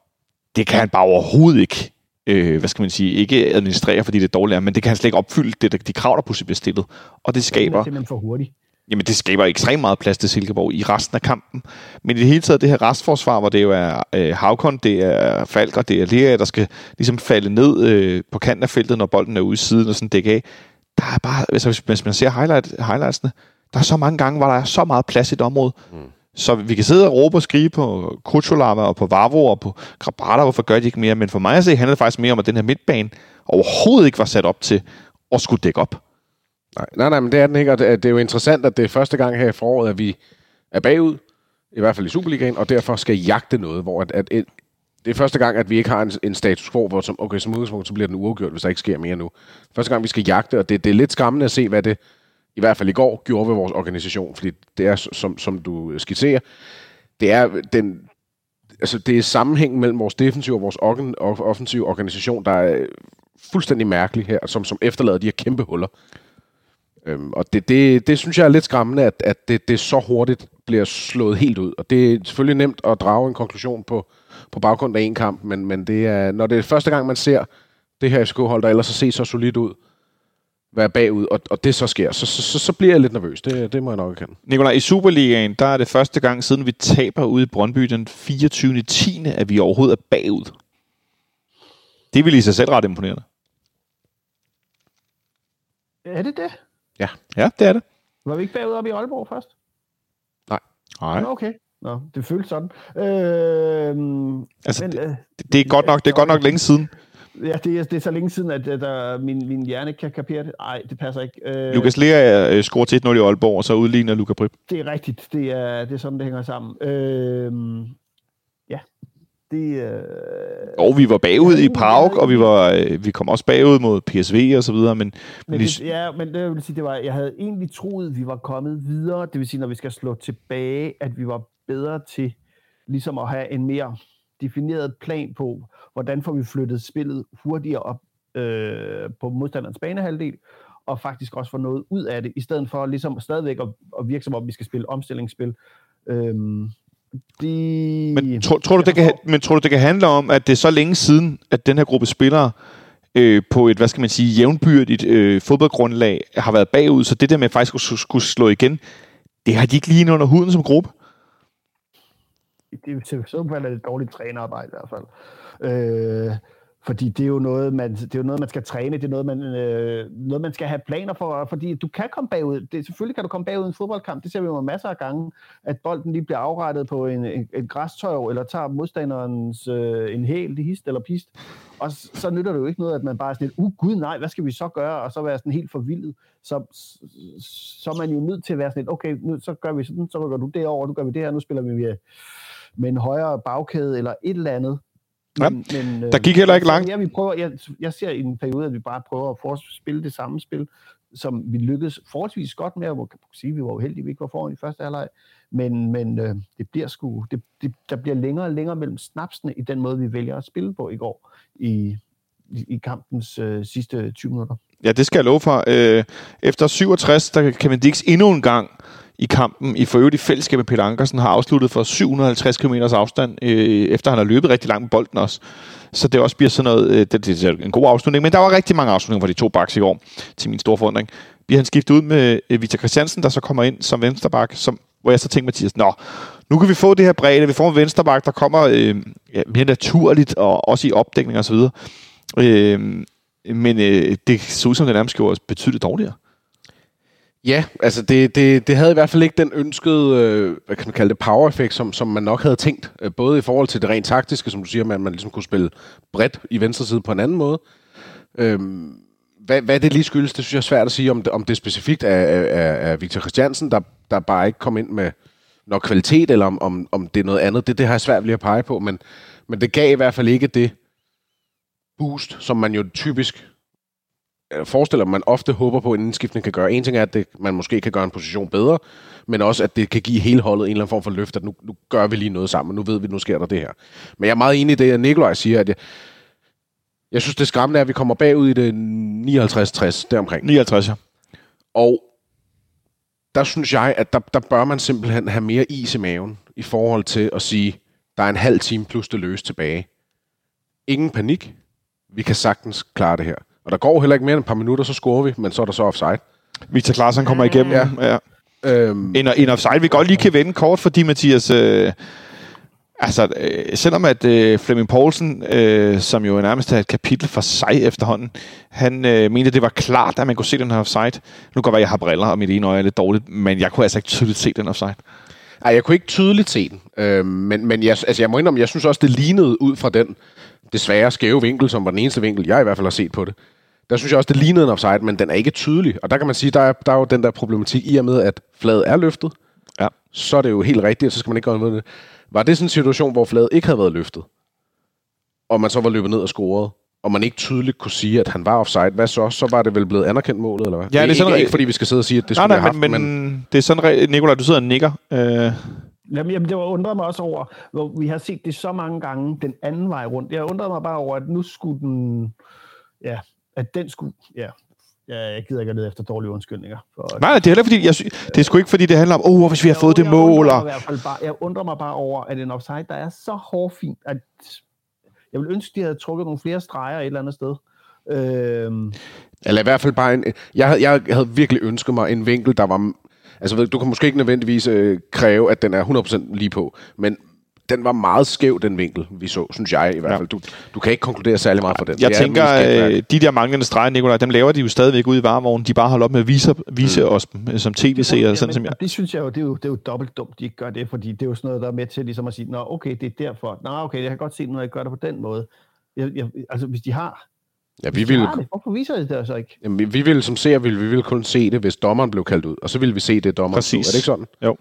det kan han bare overhovedet ikke, øh, hvad skal man sige, ikke administrere, fordi det er dårligt, men det kan han slet ikke opfylde, det, de krav, der pludselig bliver stillet. Og det skaber... Det er simpelthen for hurtigt. Jamen, det skaber ekstremt meget plads til Silkeborg i resten af kampen. Men i det hele taget, det her restforsvar, hvor det jo er øh, Håkan, det er Falk og det er Lerager, der skal ligesom falde ned øh, på kanten af feltet, når bolden er ude i siden og sådan dække af. Der er bare, altså, hvis man ser highlight, highlightsene, der er så mange gange, hvor der er så meget plads i et område. Mm. Så vi kan sidde og råbe og skrige på Khocholava og på Vavro og på Grabar, hvorfor gør de ikke mere? Men for mig at se, handler det faktisk mere om, at den her midtbane overhovedet ikke var sat op til at skulle dække op. Nej, nej, nej, men det er den ikke, og det er jo interessant, at det er første gang her i foråret, at vi er bagud, i hvert fald i Superligaen, og derfor skal jagte noget, hvor at, at et, det er første gang, at vi ikke har en, en status quo, hvor som, okay, som udgangspunkt, så bliver den uafgjort, hvis der ikke sker mere nu. Første gang, vi skal jagte, og det, det er lidt skræmmende at se, hvad det i hvert fald i går gjorde ved vores organisation, fordi det er, som, som du skitserer, det er den... Altså, det er sammenhængen mellem vores defensive og vores offensive organisation, der er fuldstændig mærkelig her, som, som efterlader de her kæmpe huller. Øhm, og det, det, det synes jeg er lidt skræmmende, at, at det, det så hurtigt bliver slået helt ud. Og det er selvfølgelig nemt at drage en konklusion på, på baggrund af en kamp, men, men det er, når det er første gang, man ser det her F C K-hold, der ellers har set så solidt ud, være bagud, og, og det så sker, så, så, så, så bliver jeg lidt nervøs. Det, det må jeg nok erkende. Nikolaj, i Superligaen, der er det første gang, siden vi taber ude i Brøndby den fireogtyvende tiende, at vi overhovedet er bagud. Det vil i sig selv ret imponerende. Er det det? Ja. Ja, det er det. Var vi ikke bagud op i Aalborg først? Nej. Nej. Nå, okay. Nå, det føles sådan. Øh, altså, men, det, det, det er godt nok, det er godt nok længe siden. Ja, det er, det er så længe siden, at, at der, min, min hjerne ikke kan kapere det. Nej, det passer ikke. Øh, Lukas Lerager scorer til et nul i Aalborg, og så udligner Luka Prip. Det er rigtigt. Det er, det er sådan, det hænger sammen. Øh, ja. Det, øh, og vi var bagud ja, i Parken, og vi var øh, vi kom også bagud mod P S V og så videre, men, men, men det, de... ja, men det vil sige, det var jeg havde egentlig troet, vi var kommet videre, det vil sige, når vi skal slå tilbage, at vi var bedre til ligesom at have en mere defineret plan på, hvordan får vi flyttet spillet hurtigere op øh, på modstanderens banehalvdel og faktisk også få noget ud af det i stedet for ligesom stadigvæk at, at virke som om vi skal spille omstillingsspil. Øhm, De... Men, tror, tror du, det kan, men tror du, det kan handle om, at det er så længe siden, at den her gruppe spillere øh, på et, hvad skal man sige, jævnbyrdigt øh, fodboldgrundlag har været bagud, så det der med faktisk at skulle slå igen, det har de ikke lige under huden som gruppe? i så fald er det dårligt trænerarbejde i hvert fald. Øh, fordi det er jo noget man det er jo noget man skal træne, det er noget man øh, noget man skal have planer for, fordi du kan komme bagud. Det, selvfølgelig kan du komme bagud i en fodboldkamp. Det ser vi jo masser af gange, at bolden lige bliver afrettet på en en, en græstørv eller tager modstanderens øh, en hæl, det hist eller pist. Og så, så nytter det jo ikke noget, at man bare er sådan lidt, uh gud nej, hvad skal vi så gøre? Og så være sådan helt forvildet. Så, så er man jo nødt til at være sådan lidt, okay, nu, så gør vi sådan, så gør du det over, nu gør vi det her, nu spiller vi med, med en højere bagkæde eller et eller andet. Ja, men, men, der gik heller ikke langt. Ja, vi prøver, jeg, jeg ser i en periode, at vi bare prøver at forspille det samme spil, som vi lykkedes forholdsvis godt med, hvor kan man sige, vi var uheldige, vi ikke var foran i første halvleg, men, men øh, det bliver sgu, det, det, der bliver længere og længere mellem snapsene i den måde, vi vælger at spille på i går i, i, i kampens øh, sidste tyve minutter. Ja, det skal jeg love for. Øh, efter syvogtres, der Kevin Diks endnu en gang i kampen, i forøvrigt i fællesskab med Peter Ankersen, har afsluttet for syv hundrede og halvtreds kilometer afstand, øh, efter han har løbet rigtig langt med bolden også. Så det også bliver sådan noget, øh, det, det er en god afslutning, men der var rigtig mange afslutninger fra de to backs i går, til min store forundring. Bliver han skiftet ud med øh, Victor Christiansen, der så kommer ind som venstreback, som, hvor jeg så tænkte, Mathias, nå, nu kan vi få det her bredde, vi får en venstreback, der kommer øh, ja, mere naturligt, og også i opdækning og så videre. Øh, men øh, det så ud som, det nærmest gjorde betydeligt dårligere. Ja, altså det, det, det havde i hvert fald ikke den ønskede, øh, hvad kan man kalde det, power effect, som, som man nok havde tænkt. Øh, både i forhold til det rent taktiske, som du siger, at man, man ligesom kunne spille bredt i venstre side på en anden måde. Øh, hvad, hvad det lige skyldes, det synes jeg er svært at sige, om det, om det specifikt er, er, er Victor Christiansen, der, der bare ikke kom ind med nok kvalitet, eller om, om, om det er noget andet. Det, det har jeg svært ved at pege på, men, men det gav i hvert fald ikke det boost, som man jo typisk forestiller, man ofte håber på, at en indskiftning kan gøre. En ting er, at det, man måske kan gøre en position bedre, men også, at det kan give hele holdet en eller anden form for løft, at nu, nu gør vi lige noget sammen, nu ved vi, nu sker der det her. Men jeg er meget enig i det, at Nikolaj siger, at jeg, jeg synes, det skræmmende er, at vi kommer bagud i det nioghalvtreds tres, deromkring. nioghalvtreds, ja. Og der synes jeg, at der, der bør man simpelthen have mere is i maven, i forhold til at sige, der er en halv time plus det løse tilbage. Ingen panik. Vi kan sagtens klare det her. Og der går heller ikke mere end et par minutter, så scorer vi, men så er der så offside. Victor Claesson kommer igennem. Ja. Ja. Øhm. En, en offside, vi godt lige kan vende kort, fordi Mathias, øh, altså, øh, selvom at øh, Flemming Poulsen, øh, som jo nærmest er et kapitel for sig efterhånden, han øh, mente, det var klart, at man kunne se den her offside. Nu går jeg, jeg har briller, og mit ene øje er lidt dårligt, men jeg kunne altså ikke tydeligt se den offside. Nej, jeg kunne ikke tydeligt se den, øh, men, men jeg, altså, jeg må indrømme, jeg synes også, det lignede ud fra den desværre skæve vinkel, som var den eneste vinkel, jeg i hvert fald har set på det. Der synes jeg også, det lignede en offside, men den er ikke tydelig. Og der kan man sige, der er, der er jo den der problematik i og med, at flaget er løftet. Ja. Så er det jo helt rigtigt, og så skal man ikke gøre noget med det. Var det sådan en situation, hvor flaget ikke havde været løftet, og man så var løbet ned og scoret, og man ikke tydeligt kunne sige, at han var offside, hvad så? Så var det vel blevet anerkendt målet, eller hvad? Ja, det er, det er sådan ikke, ikke, fordi vi skal sidde og sige, at det skulle nej, nej, have haft, men, men det er sådan, Nikolaj, du sidder og nikker. Øh. Jamen, det undrede mig også over, hvor vi har set det så mange gange den anden vej rundt. Jeg undrede mig bare over, at nu skulle den, ja, at den skulle, ja, jeg gider ikke at lede efter dårlige undskyldninger. For nej, nej, det er heller fordi, jeg sy- det er sgu ikke fordi, det handler om, åh, oh, hvis vi har fået det mål. Jeg undrer mig bare over, at en offside, der er så hårdfint, at jeg ville ønske, de havde trukket nogle flere streger et eller andet sted. Øhm. Eller i hvert fald bare en, jeg havde, jeg havde virkelig ønsket mig en vinkel, der var, altså du kan måske ikke nødvendigvis øh, kræve, at den er hundrede procent lige på, men den var meget skæv, den vinkel, vi så, synes jeg i hvert fald. Ja. Du, du kan ikke konkludere særlig meget fra den. Jeg det tænker, øh, de der manglende streger, Nikolaj, dem laver de jo stadigvæk ude i varmevognen. De bare holder op med at vise, vise mm. os dem, som tv-seere. Ja, sådan, som jeg. Det synes jeg jo, det er jo, det er jo dobbelt dumt, de ikke gør det, fordi det er jo sådan noget, der er med til ligesom at sige, nå okay, det er derfor. Nå okay, jeg kan godt se, når jeg gør det på den måde. Jeg, jeg, altså, hvis de har... Ja, vi ville, det. Hvorfor viser det det så ikke? Jamen, vi, vi ville som seer, vi ville kun se det, hvis dommeren blev kaldt ud, og så ville vi se det, dommeren. Præcis. Er det ikke sådan? Jo.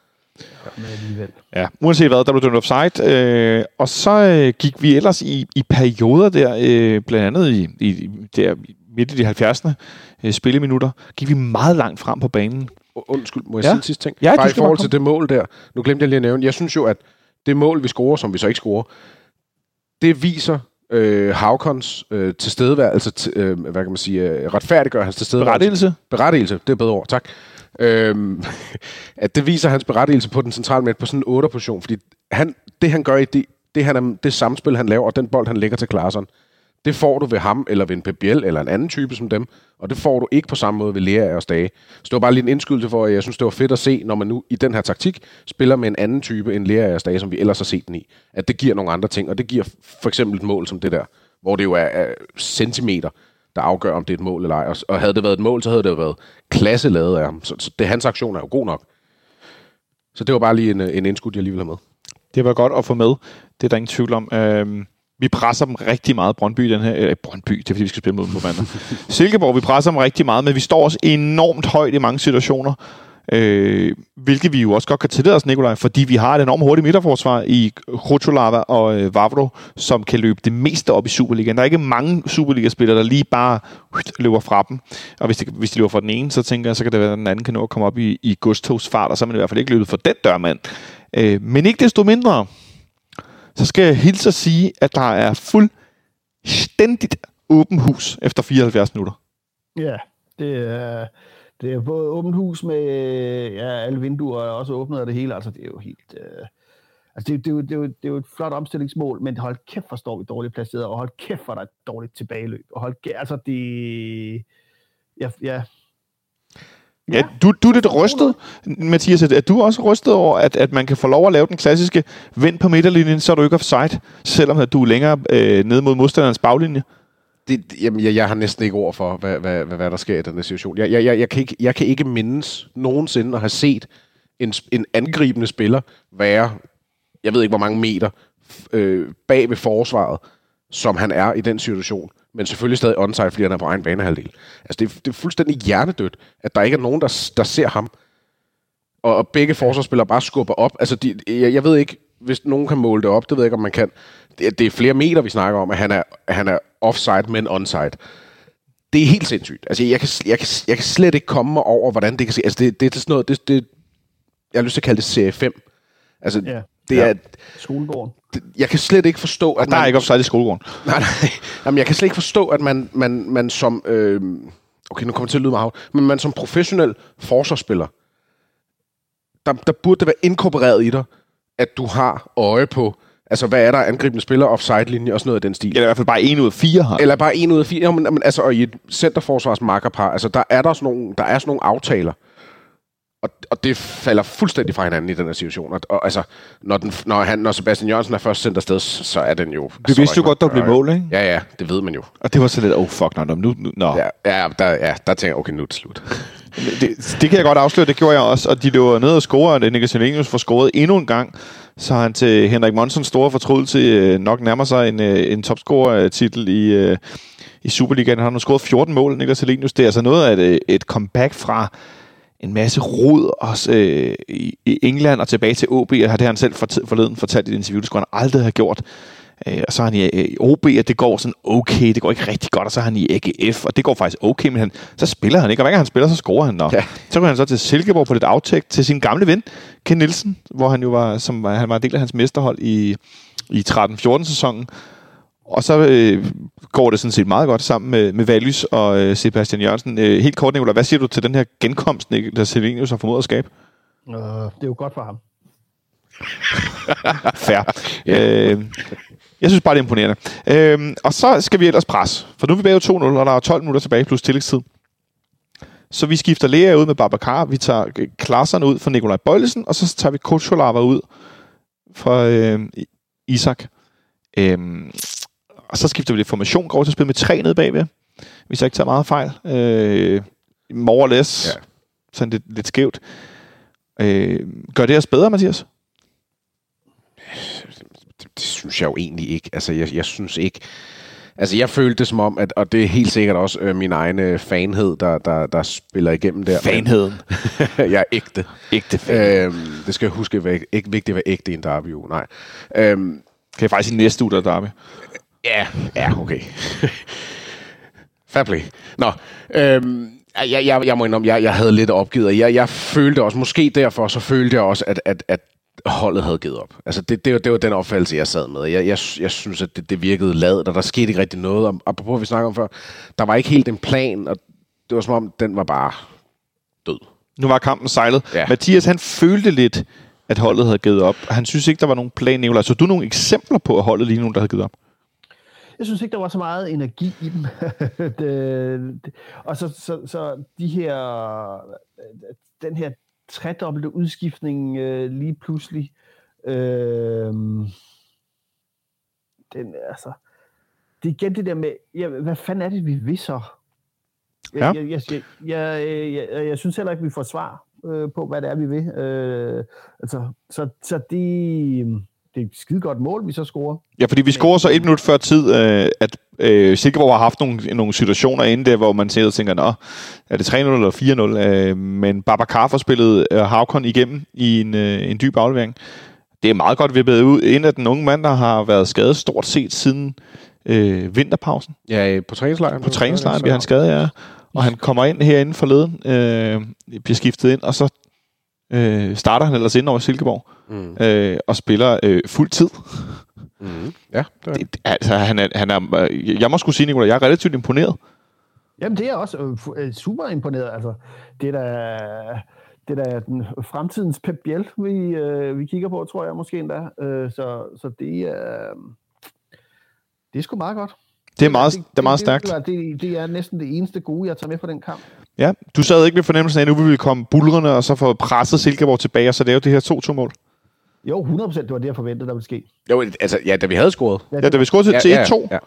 Ja, ja, uanset hvad, der blev dømt offside, øh, og så øh, gik vi ellers i, i perioder der, øh, blandt andet i, i, der, midt i de halvfjerdserne øh, spilleminutter, gik vi meget langt frem på banen. Undskyld, må jeg ja. sige en sidste ting? Ja, bare i forhold til det mål der, nu glemte jeg lige at nævne, jeg synes jo, at det mål, vi scorer, som vi så ikke scorer, det viser øh, Håkons øh, tilstedeværelse, t- øh, hvad kan man sige, øh, retfærdiggør hans tilstedeværelse. Berettigelse? Berettigelse, det er bedre ord, tak. Øhm, at det viser hans berettigelse på den centrale midt på sådan en otter-position, fordi han, det han gør i det, det, han er, det samspil han laver og den bold han lægger til Claesson, Det får du ved ham, eller ved en Pep Biel, eller en anden type som dem, og det får du ikke på samme måde ved Lerager og Stage. Så det var bare lige en indskydelse for, at jeg synes, det var fedt at se, når man nu i den her taktik spiller med en anden type end Lerager og Stage, som vi ellers har set den i. At det giver nogle andre ting, og det giver for eksempel et mål som det der, hvor det jo er, er centimeter, der afgør, om det er et mål eller ej. Og, og havde det været et mål, så havde det jo været klasse lavet af ham. Så, så det, hans aktion er jo god nok. Så det var bare lige en, en indskud, jeg lige ville have med. Det var godt at få med. Det er der ingen tvivl om. Øhm Vi presser dem rigtig meget. Brøndby, den her... Eller Brøndby, det er fordi, vi skal spille mod dem på mandag. Silkeborg, vi presser dem rigtig meget, men vi står også enormt højt i mange situationer. Øh, hvilket vi jo også godt kan tillade os, Nikolaj, fordi vi har et enormt hurtigt midterforsvar i Khocholava og øh, Vavro, som kan løbe det meste op i Superligaen. Der er ikke mange Superliga-spillere, der lige bare øh, løber fra dem. Og hvis de, hvis de løber fra den ene, så tænker jeg, så kan det være, at den anden kan nå at komme op i, i Gustavs fart, og så er man i hvert fald ikke løbet for den dørmand. Øh, men ikke desto mindre... Så skal jeg hilse at sige, at der er fuldstændigt åbent hus efter fireoghalvfjerds minutter. Ja, det er, det er både åbent hus med ja, alle vinduer, og også åbnet af det hele. Altså, det er jo helt... Øh, altså, det, det, det, det, det, det er jo et flot omstillingsmål, men hold kæft, hvor står vi dårligt placeret, og hold kæft, hvor der er et dårligt tilbageløb. Og hold kæft, altså, det... Ja... ja. Ja, ja, du, du er lidt rystet, Mathias. Er du også rystet over, at, at man kan få lov at lave den klassiske vend på midterlinjen, så er du ikke offside, selvom at du er længere øh, nede mod modstanderens baglinje? Det, jamen, jeg, jeg har næsten ikke ord for, hvad, hvad, hvad, hvad der sker i den situation. Jeg, jeg, jeg, jeg, kan ikke, jeg kan ikke mindes nogensinde at have set en, en angribende spiller være, jeg ved ikke hvor mange meter, øh, bag ved forsvaret, som han er i den situation. Men selvfølgelig stadig onside, fordi han er på egen banehalvdel. Altså, det er, det er fuldstændig hjernedødt, at der ikke er nogen, der, der ser ham. Og, og begge forsvarsspillere bare skubber op. Altså, de, jeg, jeg ved ikke, hvis nogen kan måle det op, det ved jeg ikke, om man kan. Det, det er flere meter, vi snakker om, at han er, han er offside, men onside. Det er helt sindssygt. Altså, jeg kan, jeg kan, jeg kan slet ikke komme mig over, hvordan det kan se. Altså, det, det er sådan noget, det, det, jeg har lyst til at kalde det serie fem. Altså, yeah. Det er ja. Skolegården. Jeg kan slet ikke forstå, at der man, er ikke offside i skolegården. Nej, nej. Jamen, jeg kan slet ikke forstå, at man, man, man som øh, okay, nu kommer til at lyde meget, men man som professionel forsvarsspiller, der, der burde det være inkorporeret i dig, at du har øje på, altså hvad er der angribende spiller, offside-linje og sådan noget af den stil. Eller i hvert fald bare en ud af fire her. Eller bare en ud af fire. Ja, men, men altså og i et centerforsvarsmarkerpar, altså der er der sådan nogle, der er sådan nogle aftaler. Og, og det falder fuldstændig fra hinanden i den her situation. Og, og altså, når, den, når, han, når Sebastian Jørgensen er først sendt afsted, så er den jo... Du vidste jo godt, der blev mål, ikke? Ja, ja, det ved man jo. Og det var så lidt, oh fuck, no, no, nu... No. Ja, ja, der, ja, der tænker jeg, okay, nu er det slut. det, det kan jeg godt afsløre, det gjorde jeg også. Og de løber ned og scorer, og Niklas Selinius får scoret endnu en gang. Så han til Henrik Monsons store fortrydelse nok nærmer sig en, en topscorer-titel i, i Superligaen. Han har nu scoret fjorten mål, Niklas Selinius. Det er altså noget af et, et comeback fra... en masse rod også øh, i England og tilbage til O B, og det har han selv forleden fortalt i et interview, det skulle han aldrig have gjort. Øh, og så er han i, i O B, og det går sådan okay, det går ikke rigtig godt, og så er han i A G F, og det går faktisk okay, men han, så spiller han ikke, og hver gang han spiller, så scorer han nok. Ja. Så går han så til Silkeborg på lidt aftægt til sin gamle ven, Ken Nielsen, hvor han jo var, som var, han var en del af hans mesterhold i, i tretten fjorten sæsonen, og så øh, går det sådan set meget godt sammen med, med Valys og øh, Sebastian Jørgensen. Øh, helt kort, Nicolaj, hvad siger du til den her genkomst, Niklas Selinius har formået at skabe? Øh, det er jo godt for ham. Fair. Yeah. Øh, jeg synes bare, det er imponerende. Øh, og så skal vi ellers presse, for nu er vi bag to nul, og der er tolv minutter tilbage plus tillægstid. Så vi skifter Lea ud med Babacar, vi tager Claesson ud for Nicolai Boilesen, og så tager vi Khocholava ud for øh, Isak. Øh, Og så skifter vi lidt formation, går over til at spille med tre nede bagved, hvis jeg ikke tager meget fejl. Øh, more or less. Yeah. Sådan lidt, lidt skævt. Øh, gør det os bedre, Mathias? Det, det, det synes jeg jo egentlig ikke. Altså, jeg, jeg synes ikke... Altså, jeg følte det som om, at, og det er helt sikkert også øh, min egen fanhed, der, der, der spiller igennem der. Fanheden? Jeg er ægte. Ægte fan. Øhm, det skal jeg huske, at det er vigtigt at være ægte i en derby. Nej. Øhm, kan jeg faktisk i næste uge, der derby? Ja, ja, okay. Fair play. Nå, øhm, jeg, jeg, jeg må indrømme, jeg, jeg havde lidt opgivet. Jeg, jeg følte også, måske derfor, så følte jeg også, at, at, at holdet havde givet op. Altså, det, det, var, det var den opfattelse, jeg sad med. Jeg, jeg, jeg synes, at det, det virkede ladet, og der skete ikke rigtig noget. Og apropos, hvad vi snakkede om før, der var ikke helt en plan, og det var som om, den var bare død. Nu var kampen sejlet. Ja. Mathias, han følte lidt, at holdet havde givet op. Han synes ikke, der var nogen plan. Så du nogle eksempler på, at holdet lige nu, der havde givet op? jeg synes ikke, der var så meget energi i dem. det, det, og så, så, så de her, den her tredobbelte udskiftning øh, lige pludselig, øh, den altså, det er igen det der med, ja, hvad fanden er det, vi vil så? Jeg, ja. jeg, jeg, jeg, jeg, jeg, jeg synes heller ikke, vi får svar øh, på, hvad det er, vi vil. Øh, altså, så, så de... Det er et skide godt mål, vi så scorer. Ja, fordi vi scorer så et minut før tid, at Silkeborg har haft nogle, nogle situationer inden der, hvor man sidder og tænker, nå, er det tre nul eller fire nul? Men Babacar får spillet Havkon igennem i en, en dyb aflevering. Det er meget godt vippet ud. En af den unge mand, der har været skadet stort set siden øh, vinterpausen. Ja, på træningslejren. På træningslejren bliver han skadet, ja. Og han kommer ind herinde forleden, øh, bliver skiftet ind, og så Øh, starter han ellers ind over Silkeborg mm. øh, og spiller øh, fuld tid. Mm. Ja, det er. Det, altså han er, han er, jeg må sgu sige, Nicolaj, jeg er relativt imponeret. Jamen det er også øh, super imponeret. Altså det der, det der den fremtidens Pep Biel, vi øh, vi kigger på, tror jeg måske endda. Øh, så så det er øh, det er sgu meget godt. Det er meget, det, det, det er meget stærkt. Det, det, det er næsten det eneste gode, jeg tager med fra den kamp. Ja, du sad ikke med fornemmelsen af, at nu vi ville komme buldrende og så få presset Silkeborg tilbage, og så lave det her to-to-mål. Jo, hundrede procent, det var det, jeg forventede, der ville ske. Jo, altså, ja, da vi havde scoret. Ja, ja da vi scorede til, ja, til ja, et to. Ja.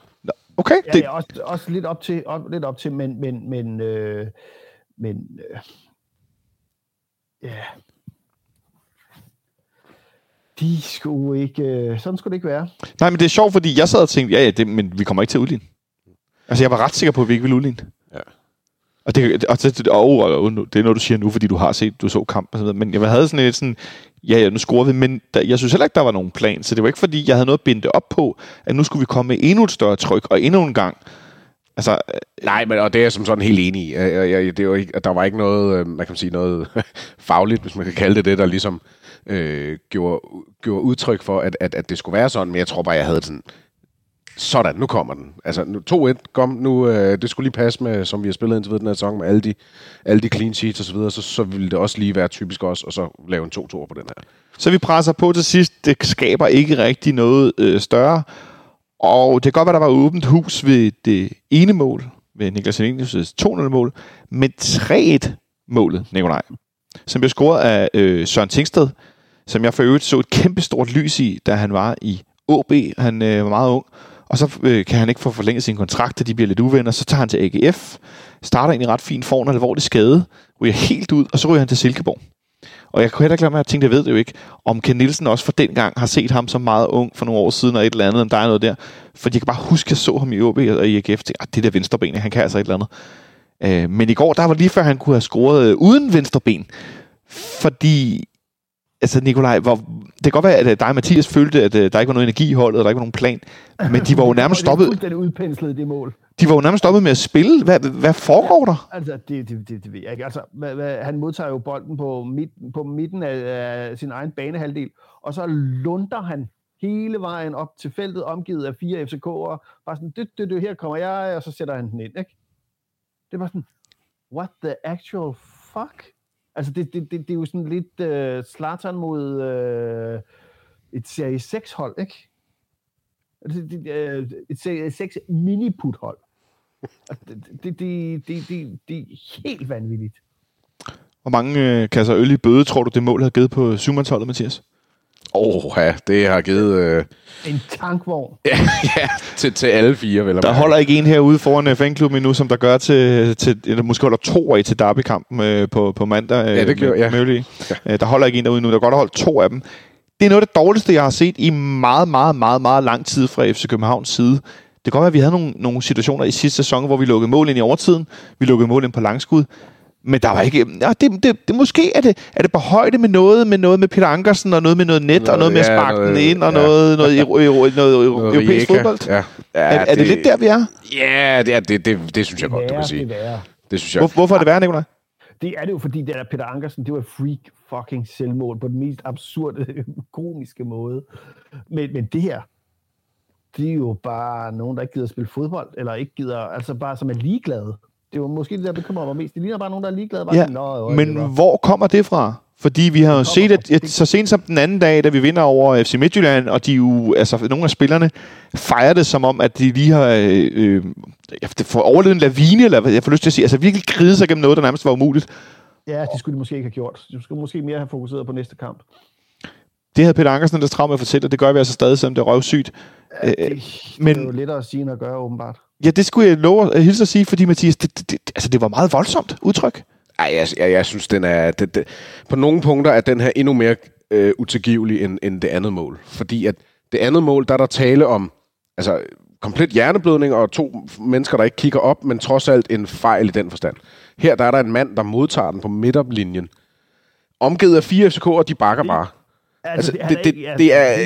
Okay. Ja, ja, også, også lidt op til, op, lidt op til, men... Men... men, øh, men øh, ja... De skulle ikke... Sådan skulle det ikke være. Nej, men det er sjovt, fordi jeg sad og tænkte, ja, ja, det, men vi kommer ikke til at udligne. Altså, jeg var ret sikker på, at vi ikke ville udligne. Ja. Og det, og det, og, og, det er noget, du siger nu, fordi du har set, du så kamp og sådan noget. Men jeg havde sådan lidt sådan, ja, ja, nu scorer vi, men der, jeg synes heller ikke, der var nogen plan. Så det var ikke, fordi jeg havde noget at binde op på, at nu skulle vi komme med endnu et større tryk, og endnu en gang. Altså, nej, men og det er jeg som sådan helt enig i. Jeg, jeg, det var ikke, der var ikke noget, man kan sige, noget fagligt, hvis man kan kalde det det, der ligesom øh, gjorde, gjorde udtryk for, at, at, at det skulle være sådan. Men jeg tror bare, jeg havde sådan, sådan, nu kommer den. Altså, nu to-et, kom nu, øh, det skulle lige passe med, som vi har spillet indtil videre den her sæson, med alle de, alle de clean sheets og så videre, så, så ville det også lige være typisk os, og så lave en to-to på den her. Så vi presser på til sidst, det skaber ikke rigtig noget øh, større. Og det kan godt være, der var åbent hus ved det ene mål, ved Niklas Selinius' to-nul-mål, men tre-et-målet, Nikolaj, som blev scoret af øh, Søren Tingsted, som jeg for øvrigt så et kæmpestort lys i, da han var i O B. Han øh, var meget ung, og så øh, kan han ikke få forlænget sin kontrakt, og de bliver lidt uvenner. Så tager han til A G F, starter egentlig ret fint foran alvorlig skade, ryger helt ud, og så ryger han til Silkeborg. Og jeg kunne heller ikke glemme, at jeg tænkte, jeg ved det jo ikke, om Ken Nielsen også for dengang har set ham som meget ung for nogle år siden, og et eller andet, om der er noget der. For jeg kan bare huske, at jeg så ham i O B og i A G F, og det der venstreben, han kan altså et eller andet. Øh, men i går, der var lige før, han kunne have scoret øh, uden venstreben. Fordi, altså Nikolaj, hvor, det kan godt være, at dig og Mathias følte, at øh, der ikke var noget energi i holdet, og der ikke var nogen plan. Men de var jo nærmest stoppet. Det er fuldstændig udpenslet, det mål. De var jo nærmest stoppet med at spille. Hvad, hvad foregår der? Ja, altså, det, det, det, det ved jeg ikke. Altså, hvad, hvad, han modtager jo bolden på, midt, på midten af, af sin egen banehalvdel, og så lunder han hele vejen op til feltet, omgivet af fire F C K'ere. Bare sådan, det, det, det, her kommer jeg, og så sætter han den ind, ikke? Det var sådan, what the actual fuck? Altså, det, det, det, det er jo sådan lidt uh, Zlatan mod uh, et serie seks-hold, ikke? Et seks mini-put-hold. Det, det, det, det, det er helt vanvittigt. Hvor mange øh, kasser øl i bøde, tror du, det mål har givet på syvmandsholdet, Mathias? Åh, oh, ja, det har givet... Øh... En tankvogn. ja, ja til, til alle fire. Vel, der man holder ikke en herude foran F N-klubben endnu, som der gør til... til eller måske holder to af til derbykampen øh, på, på mandag. Øh, ja, det gør jeg. Ja. Ja. Der holder ikke en derude nu. Der godt holdt to af dem. Det er noget af det dårligste, jeg har set i meget, meget, meget, meget lang tid fra F C Københavns side. Det kan godt være, at vi havde nogle, nogle situationer i sidste sæson, hvor vi lukkede mål ind i overtiden. Vi lukkede mål ind på langskud. Men der var ikke... Ja, det, det, det, måske er det, er det på højde med noget, med noget med Peter Ankersen, og noget med noget net, noget, og noget med at sparke ja, den ind, og ja. noget, noget, noget, noget, noget, noget europæisk fodbold. Ja. Ja, er, er det, det lidt der, vi er? Ja, det, det, det, det synes jeg godt, du kan sige. Det synes jeg. Hvor, hvorfor er det værre, Nicolaj? Det er det jo, fordi det der Peter Ankersen, det var freak fucking selvmål på den mest absurde, komiske måde. Men, men det her, det er jo bare nogen, der ikke gider at spille fodbold, eller ikke gider, altså bare som er ligeglade. det var måske det, der bekymrede mig mest. Det ligner bare nogen, der er ligeglade. Bare ja, Nå, øh, men øh. hvor kommer det fra? Fordi vi har jo set, at, at så sent som den anden dag, da vi vinder over F C Midtjylland, og de jo, altså nogle af spillerne fejrer det som om, at de lige har øh, øh, overlevet en lavine, eller jeg får lyst til at sige, altså virkelig kride sig gennem noget, der nærmest var umuligt. Ja, det skulle de måske ikke have gjort. De skulle måske mere have fokuseret på næste kamp. Det havde Peter Ankersen der travlt med at fortælle, og det gør vi altså stadig, selvom det er røvsygt. Ja, det, det Men, er jo lettere at sige, end at gøre, åbenbart. Ja, det skulle jeg love at hilse at sige, fordi Mathias, det, det, det, altså, det var meget voldsomt udtryk. Ej, jeg, jeg, jeg synes, den er... Det, det, på nogle punkter er den her endnu mere øh, utilgivelig end, end det andet mål. Fordi at det andet mål, der er der tale om altså, komplet hjerneblødning og to mennesker, der ikke kigger op, men trods alt en fejl i den forstand. Her der er der en mand, der modtager den på midterlinjen. Omgivet af fire F C K'er, og de bakker bare. Altså, det, altså, det, det, det, det er...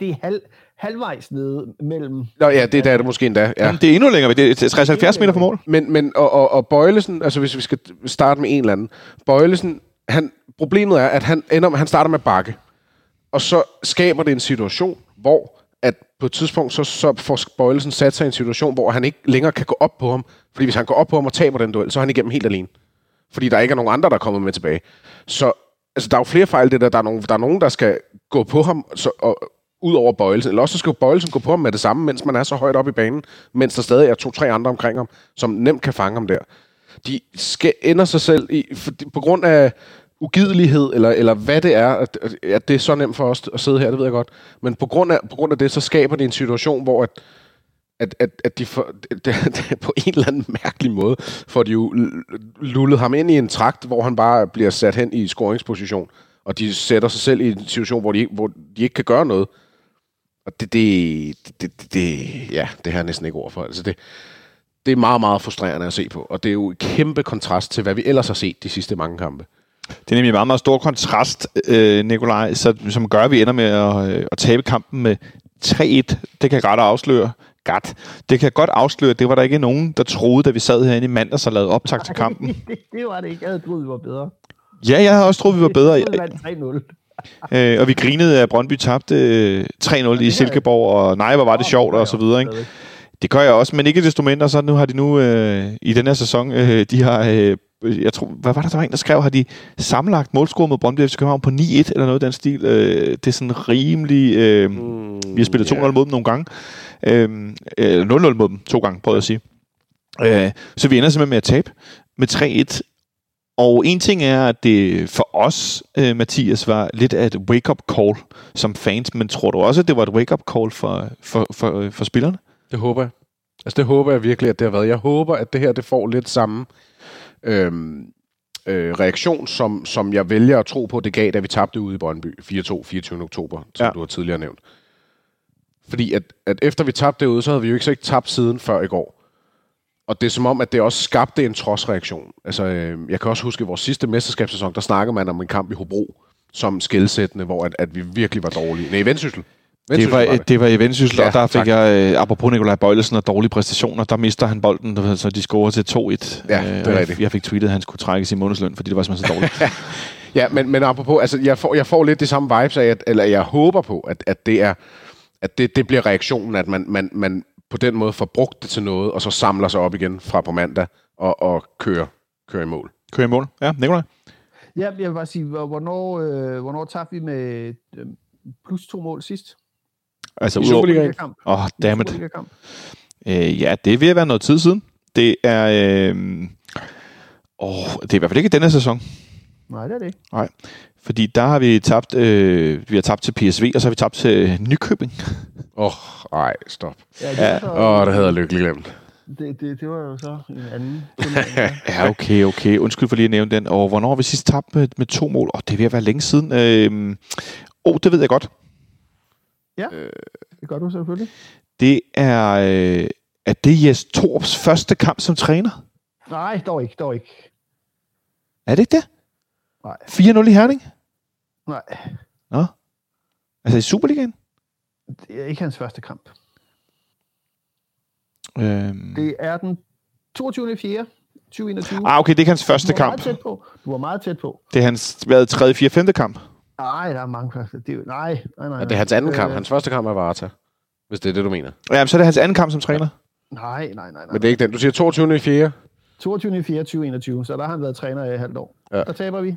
Det er halv... halvvejs nede mellem... Nå ja, det er det måske endda. Ja. Jamen, det er endnu længere. Det er tres til halvfjerds meter fra mål. Men, men, og, og, og Boilesen, altså hvis vi skal starte med en eller anden, Boilesen, han, problemet er, at han, ender, han starter med bakke, og så skaber det en situation, hvor at på et tidspunkt, så, så får Boilesen sat sig i en situation, hvor han ikke længere kan gå op på ham, fordi hvis han går op på ham og taber den duel, så er han igennem helt alene. Fordi der ikke er nogen andre, der er kommet med tilbage. Så altså, der er jo flere fejl det der. Der er nogen, der, er nogen, der skal gå på ham, så, og ud over Boilesen. Eller også så skal Boilesen gå på ham med det samme, mens man er så højt op i banen, mens der stadig er to-tre andre omkring ham, som nemt kan fange ham der. De skal, ender sig selv i, for, på grund af ugidelighed, eller, eller hvad det er, at, at det er så nemt for os at sidde her, det ved jeg godt, men på grund af, på grund af det, så skaber det en situation, hvor at, at, at, at de for, på en eller anden mærkelig måde får de jo lullet ham ind i en trakt, hvor han bare bliver sat hen i scoringsposition, og de sætter sig selv i en situation, hvor de, hvor de ikke kan gøre noget. Og det, det, det, det, det, ja, det har jeg næsten ikke ord for. Altså det, det er meget, meget frustrerende at se på. Og det er jo en kæmpe kontrast til, hvad vi ellers har set de sidste mange kampe. Det er nemlig en meget, meget stor kontrast, øh, Nikolaj, som gør, at vi ender med at, øh, at tabe kampen med tre-et. Det kan godt afsløre. God. Det kan godt afsløre, at det var der ikke nogen, der troede, da vi sad herinde i mandags og lavede optag til kampen. Det, det var det ikke. Jeg havde troet, vi var bedre. Ja, jeg havde også troet, vi var bedre. tre-nul. Øh, og vi grinede, at Brøndby tabte øh, tre-nul i Silkeborg, og nej, hvor var det sjovt, og så videre. Ikke? Det gør jeg også, men ikke desto mindre, så nu har de nu øh, i den her sæson, øh, de har, øh, jeg tror, hvad var det, der var en, der skrev, har de sammenlagt målscore mod Brøndby F C København på ni-et, eller noget i den stil. Øh, det er sådan rimelig, øh, mm, vi har spillet yeah. to-nul mod dem nogle gange, øh, øh, nul-nul mod dem to gange, prøvede jeg at sige. Øh, så vi ender simpelthen med at tabe med tre-et. Og en ting er, at det for os, Mathias, var lidt af et wake-up call som fans, men tror du også, at det var et wake-up call for, for, for, for spillerne? Det håber jeg. Altså det håber jeg virkelig, at det har været. Jeg håber, at det her det får lidt samme øhm, øh, reaktion, som, som jeg vælger at tro på, det gav, da vi tabte ude i Brøndby fire-to fireogtyvende oktober, som ja. du har tidligere nævnt. Fordi at, at efter vi tabte derude, så havde vi jo ikke så ikke tabt siden før i går. Og det er som om, at det også skabte en trodsreaktion. Altså, øh, jeg kan også huske, at i vores sidste mesterskabssæson, der snakkede man om en kamp i Hobro, som skelsættende, hvor at, at vi virkelig var dårlige. Nej, i Vendsyssel. Det var, var det. det var i Vendsyssel, ja, og der fik tak. jeg, øh, apropos Nicolai Boilesen og dårlige præstationer, der mister han bolden, så de scorer til to-et. Ja, det er rigtigt. Jeg fik tweetet, at han skulle trække sin månedsløn, fordi det var simpelthen så dårligt. Ja, men, men apropos, altså, jeg, får, jeg får lidt det samme vibes af, at, eller jeg håber på, at, at, det, er, at det, det bliver reaktionen, at man... man, man på den måde får brugt det til noget, og så samler sig op igen fra på mandag, og, og kører, kører i mål. Kører i mål, ja. Nikolaj? Ja, jeg vil bare sige, hvornår, øh, hvornår tabte vi med øh, plus to mål sidst? Altså Superliga-kamp. Superliga Åh, oh, dammit. Superliga-kamp. Øh, ja, det er ved at være noget tid siden. Det er, øh, åh, det er i hvert fald ikke denne sæson. Nej, det er det ikke. Nej, fordi der har vi tabt, øh, vi har tabt til P S V, og så har vi tabt til Nykøbing. Åh, oh, ej, stop. Åh, ja, ja. oh, der havde jeg lykkelig glemt. Det, det, det var jo så en anden. Ja, okay, okay. Undskyld for lige at nævne den. Og hvornår har vi sidst tabt med, med to mål? Åh, oh, det er ved at være længe siden. Åh, øh, oh, det ved jeg godt. Ja, det gør du selvfølgelig. Det er, øh, er det Jes Torps første kamp som træner? Nej, dog ikke, dog ikke. Er det ikke det? Nej. fire-nul i Herning? Nej. Nå? Altså i Superligaen? Det er ikke hans første kamp. Øhm. Det er den toogtyvende april to tusind og enogtyve. Ah, okay, det er ikke hans første kamp. Du var meget tæt på. Det er hans tredje, fjerde, femte kamp? Nej, der er mange første. Det er, nej, nej, nej, nej. Ja, det er hans anden øh, kamp. Hans første kamp er Varta, hvis det er det, du mener. Ja, men så er det hans anden kamp som træner. Nej, nej, nej. nej. Men det er ikke den. Du siger toogtyvende april toogtyvende i fireogtyve enogtyve, så der har han været træner i et halvt år. Ja. Der taber vi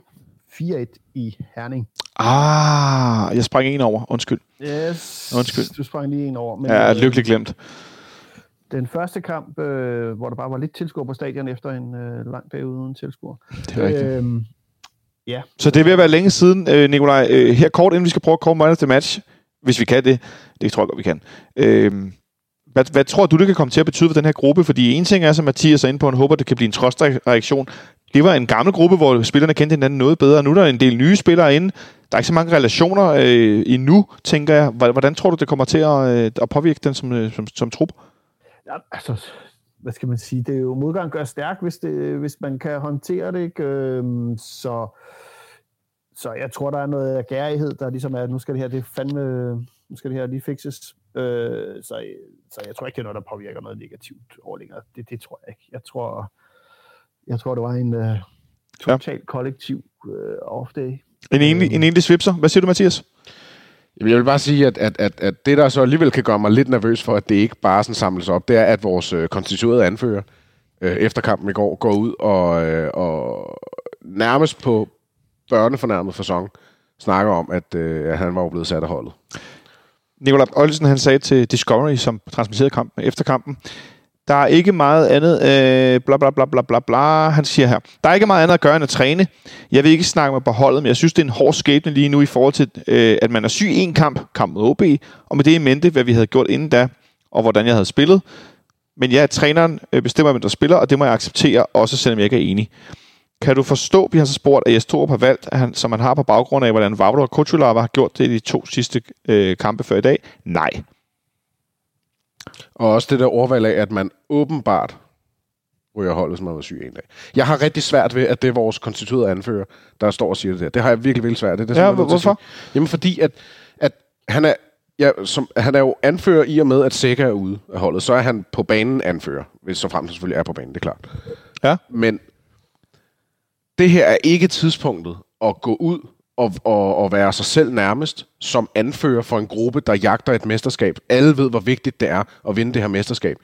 fire et i Herning. Ah, jeg sprang en over, undskyld. Yes, undskyld. Du sprang lige en over. Men ja, lykkeligt glemt. Den første kamp, øh, hvor der bare var lidt tilskuer på stadion efter en øh, lang periode uden tilskuer. Det er rigtigt. Øhm, ja. Så det er ved at være længe siden, øh, Nikolaj. Øh, her kort, inden vi skal prøve at komme man of the match, hvis vi kan det. Det tror jeg godt, vi kan. Øh, hvad, hvad tror du, det kan komme til at betyde for den her gruppe? Fordi en ting er, som Mathias er inde på, han håber, det kan blive en trodsreaktion. Det var en gammel gruppe, hvor spillerne kendte hinanden noget bedre. Nu er der en del nye spillere inde. Der er ikke så mange relationer øh, endnu, tænker jeg. Hvordan tror du, det kommer til at, øh, at påvirke den som, som, som trup? Ja, altså, hvad skal man sige? Det er jo modgang gør stærk, hvis, det, hvis man kan håndtere det, ikke? Øhm, så, så jeg tror, der er noget agerighed, der ligesom er, nu skal det her, det fandme, nu skal det her lige fikses. Øh, så, så jeg tror ikke, det er noget, der påvirker noget negativt over længere. Det, det tror jeg ikke. Jeg tror, jeg tror det var en uh, totalt kollektiv uh, off-day. En egentlig, en egentlig svipser. Hvad siger du, Mathias? Jeg vil bare sige, at, at, at, at det, der så alligevel kan gøre mig lidt nervøs for, at det ikke bare sådan samles op, det er, at vores øh, konstituerede anfører øh, efter kampen i går går ud og, øh, og nærmest på børnefornærmet facon snakker om, at, øh, at han var blevet sat af holdet. Nicolai Boilesen, han sagde til Discovery, som transmitterede kampen efter kampen, der er ikke meget andet, øh, bla, bla, bla, bla, bla, bla, han siger her. Der er ikke meget andet at gøre end at træne. Jeg vil ikke snakke med på holdet, men jeg synes, det er en hård skæbne lige nu i forhold til, øh, at man er syg en kamp, kamp mod O B, og med det i mente, hvad vi havde gjort inden da, og hvordan jeg havde spillet. Men ja, træneren bestemmer, hvem der spiller, og det må jeg acceptere, også selvom jeg ikke er enig. Kan du forstå, vi har så spurgt, at Jes Torup har valgt, at han, som han har på baggrund af, hvordan Vavro og Khocholava har gjort det i de to sidste øh, kampe før i dag? Nej. Og også det der overvalg af, at man åbenbart ryger holdet, som man var syg en dag. Jeg har rigtig svært ved, at det er vores konstituerede anfører, der står og siger det der. Det har jeg virkelig, virkelig svært ved. Det er ja, hvorfor? Jamen fordi, at, at han, er, ja, som, han er jo anfører i og med, at Sækker er ude af holdet. Så er han på banen anfører, hvis så frem selvfølgelig er på banen, det er klart. Ja. Men det her er ikke tidspunktet at gå ud Og, og, og være sig selv nærmest som anfører for en gruppe, der jagter et mesterskab. Alle ved, hvor vigtigt det er at vinde det her mesterskab.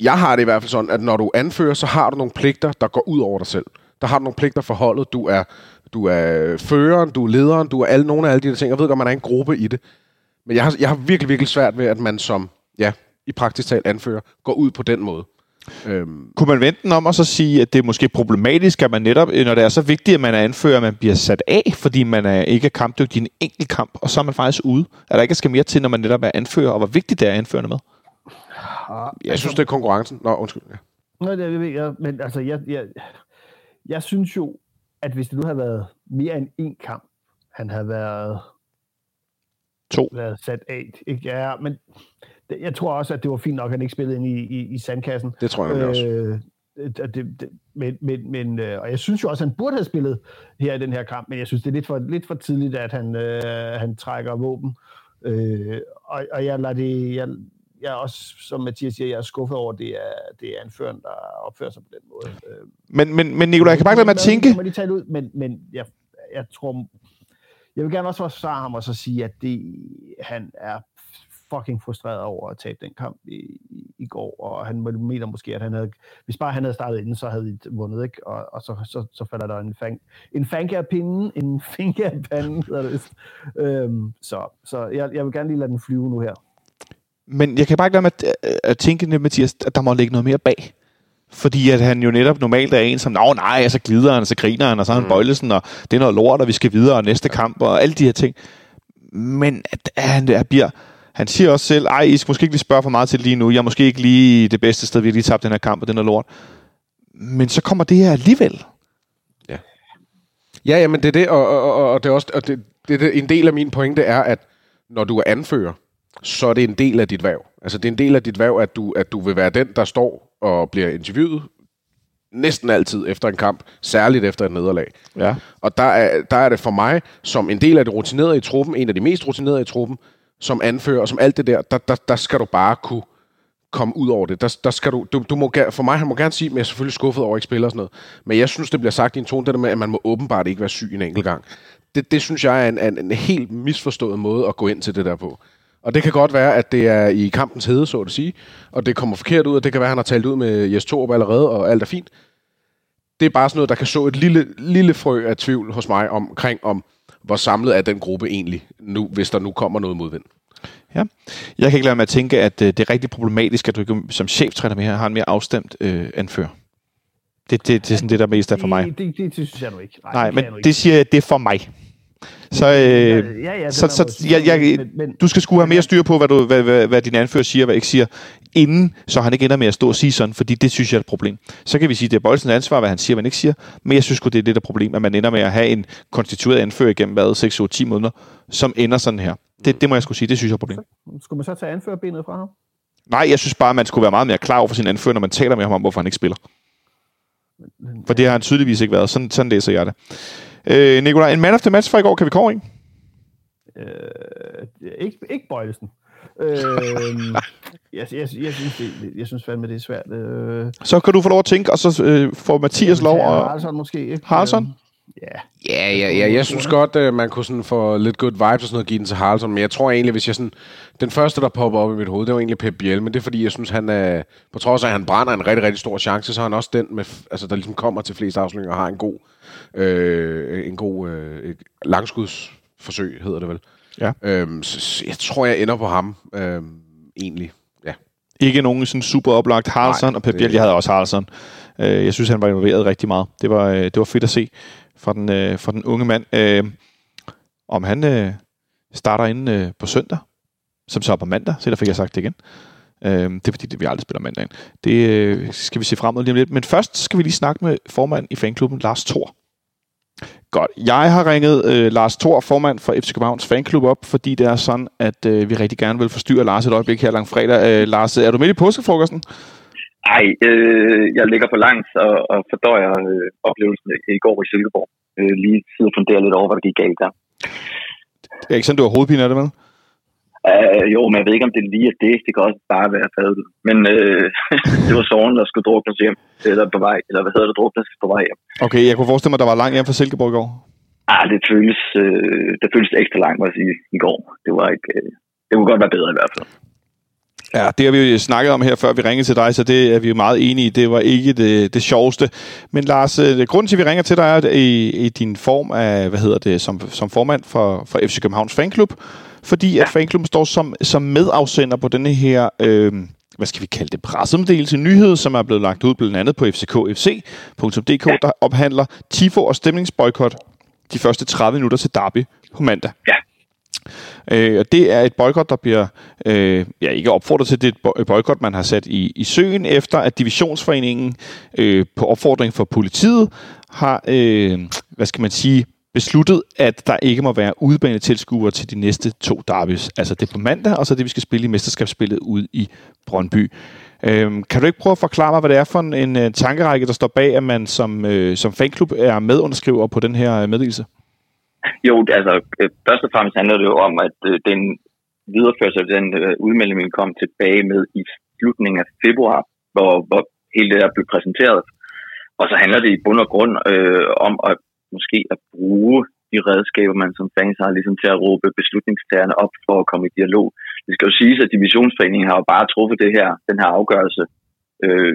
Jeg har det i hvert fald sådan, at når du anfører, så har du nogle pligter, der går ud over dig selv. Der har du nogle pligter for holdet. Du er, du er føreren, du er lederen, du er alle, nogle af alle de der ting. Jeg ved godt, man er en gruppe i det. Men jeg har, jeg har virkelig, virkelig svært ved, at man som ja, i praktisk talt anfører, går ud på den måde. Øhm. Kunne man vente den om og så sige, at det er måske problematisk, at man netop, når det er så vigtigt, at man er anfører, at man bliver sat af, fordi man er ikke er kampdygtig i en enkelt kamp, og så er man faktisk ude? Er der ikke skal mere til, når man netop er anfører, og hvor vigtigt det er anførende med? Jeg synes, det er konkurrencen. Nå, undskyld. Ja. Nå, det ved jeg, men altså, jeg, jeg, jeg synes jo, at hvis det nu havde været mere end én kamp, han havde været to. Været sat af. Ikke? Ja, men jeg tror også, at det var fint nok, at han ikke spillede ind i, i, i sandkassen. Det tror jeg også. Øh, det, det, men, men, men, og jeg synes jo også, at han burde have spillet her i den her kamp, men jeg synes, det er lidt for, lidt for tidligt, at han, øh, han trækker våben. Øh, og og jeg, lader det, jeg, jeg er også, som Mathias siger, jeg er skuffet over, at det er, det er anføreren, der opfører sig på den måde. Men, men, men Nicolaj, jeg kan bare lade mig at tænke. Kan lige tale ud, men, men jeg, jeg tror... Jeg vil gerne også forsvare ham og så sige, at det, han er fucking frustreret over at tabe den kamp i, i går, og han mener måske, at han havde, hvis bare han havde startet inden, så havde de vundet, ikke? Og, og så, så, så falder der en fang, en fanke af pinden, en fanke af panden, øhm, så, så jeg, jeg vil gerne lige lade den flyve nu her. Men jeg kan bare ikke lade mig at, at tænke, Mathias, at der må ligge noget mere bag. Fordi at han jo netop normalt er en som, nå nej, så glider han, så griner han, og så har han mm. Boilesen, og det er noget lort, og vi skal videre, og næste kamp, og alle de her ting. Men at, at han der bliver... Han siger også selv, ej, I skal måske ikke lige spørge for meget til lige nu. Jeg er måske ikke lige det bedste sted, vi har lige tabt den her kamp, og den er lort. Men så kommer det her alligevel. Ja, ja, men det er det, og, og, og det er også... Og det, det er en del af min pointe er, at når du er anfører, så er det en del af dit hverv. Altså, det er en del af dit hverv, at du, at du vil være den, der står og bliver interviewet næsten altid efter en kamp, særligt efter et nederlag. Ja. Og der er, der er det for mig, som en del af det rutinerede i truppen, en af de mest rutinerede i truppen, som anfører, og som alt det der, der, der, der skal du bare kunne komme ud over det. Der, der skal du, du, du må, for mig, han må gerne sige, at jeg er selvfølgelig skuffet over, at ikke spiller og sådan noget. Men jeg synes, det bliver sagt i en tone, det der med, at man må åbenbart ikke være syg en enkelt gang. Det, det synes jeg er en, en, en helt misforstået måde at gå ind til det der på. Og det kan godt være, at det er i kampens hede, så at sige, og det kommer forkert ud, og det kan være, at han har talt ud med Jes Torup allerede, og alt er fint. Det er bare sådan noget, der kan så et lille, lille frø af tvivl hos mig omkring, om hvor samlet er den gruppe egentlig, nu, hvis der nu kommer noget modvind. Ja. Jeg kan ikke lade mig at tænke, at det er rigtig problematisk, at du ikke som cheftræner med her har en mere afstemt øh, anfører. Det, det, det er sådan det, der mest er for mig. Det, det, det, det synes jeg nu ikke. Nej, Nej det men ikke. Det siger jeg, det er for mig. Så, øh, ja, ja, så, så jeg, jeg, men, du skal sgu have mere styr på, hvad, du, hvad, hvad, hvad din anfører siger, hvad ikke siger, inden, så han ikke ender med at stå og sige sådan, fordi det synes jeg er et problem. Så kan vi sige, at det er Boilesens ansvar, hvad han siger, hvad han ikke siger, men jeg synes godt det er lidt et problem, at man ender med at have en konstitueret anfører igennem seks til ti måneder, som ender sådan her. Det, det må jeg sgu sige, det synes jeg er et problem. Skulle man så tage anførerbenet fra ham? Nej, jeg synes bare, at man skulle være meget mere klar over for sin anfører, når man taler med ham om, hvorfor han ikke spiller. For det har han tydeligvis ikke været. Sådan, sådan læser jeg det. Øh, Nikolaj, en man of the match fra i går, kan vi kåre en? Øh, ikke ikke Boilesen. Øh, jeg, jeg, jeg synes, det, jeg synes fandme, det er svært. Øh, så kan du få lov at tænke, og så øh, får Mathias lov. Karlsson måske, ikke? Karlsson? Ja. Ja, ja, ja. Jeg synes godt, man kunne sådan få lidt good vibes og sådan noget, give den til Karlsson, men jeg tror egentlig, hvis jeg sådan... Den første, der popper op i mit hoved, det var egentlig Pep Biel, men det er fordi, jeg synes, han er... På trods af, at han brænder en rigtig, rigtig stor chance, så har han også den, med, altså, der ligesom kommer til flest afslutninger og har en god... Øh, en god øh, langskudsforsøg, hedder det vel. Ja. Øhm, så, så jeg tror, jeg ender på ham, øh, egentlig. Ja. Ikke nogen sådan super oplagt Karlsson, og Pep Biel, jeg havde også Karlsson. Øh, jeg synes, han var involveret rigtig meget. Det var, øh, det var fedt at se fra den, øh, fra den unge mand. Øh, om han øh, starter inde øh, på søndag, som så er på mandag, så der fik jeg sagt det igen. Øh, det er fordi, det, vi aldrig spiller mandagen. Det øh, skal vi se frem mod lige om lidt. Men først skal vi lige snakke med formanden i fanklubben, Lars Thor. Godt. Jeg har ringet øh, Lars Thor, formand for F C Københavns fanklub, op, fordi det er sådan, at øh, vi rigtig gerne vil forstyrre Lars et øjeblik her langfredag. Øh, Lars, er du med i påskefrokosten? Nej, øh, jeg ligger på langs og, og fordøjer øh, oplevelsen i går i Silkeborg. Øh, lige sidder og funderer lidt over, hvad der gik galt der. Det er ikke sådan, du har hovedpine af det, vel? Uh, jo, men jeg ved ikke, om det lige er det. Det kan også bare være fadet. Men øh, det var sorgen, der skulle druknes hjem. Eller på vej. Eller hvad hedder det? Druknes på vej hjem. Okay, jeg kunne forestille mig, at der var langt hjem fra Silkeborg i går. Ah, det føles, øh, det føles ekstra langt, må jeg sige, i går. Det var ikke... Øh, det kunne godt være bedre i hvert fald. Ja, det har vi jo snakket om her, før vi ringede til dig, så det er vi jo meget enige i. Det var ikke det, det sjoveste. Men Lars, grunden til, at vi ringer til dig, er i, i din form af, hvad hedder det, som, som formand for, for F C Københavns fanklub, fordi at fanklubben står som, som medafsender på denne her, øh, hvad skal vi kalde det, pressemeddelelse nyhed, som er blevet lagt ud blandt andet på f c k f c punktum d k, der omhandler tifo og stemningsboykot de første tredive minutter til derby på mandag. Ja. Øh, og det er et boykot, der bliver øh, ja, ikke opfordret til. Det er et boykot, man har sat i, i søen, efter at Divisionsforeningen øh, på opfordring fra politiet har, øh, hvad skal man sige, besluttet, at der ikke må være udebanetilskuere til de næste to derbys. Altså det på mandag, og så det, vi skal spille i mesterskabsspillet ude i Brøndby. Øhm, kan du ikke prøve at forklare mig, hvad det er for en, en, en tankerække, der står bag, at man som, øh, som fanklub er medunderskriver på den her meddelelse? Jo, altså først og fremmest handler det jo om, at øh, den videreførsel, den øh, udmelding kom tilbage med i slutningen af februar, hvor, hvor hele det der blev præsenteret. Og så handler det i bund og grund øh, om at måske at bruge de redskaber, man som fans har, ligesom til at råbe beslutningstagerne op for at komme i dialog. Det skal jo siges, at Divisionsforeningen har jo bare truffet det her, den her afgørelse øh,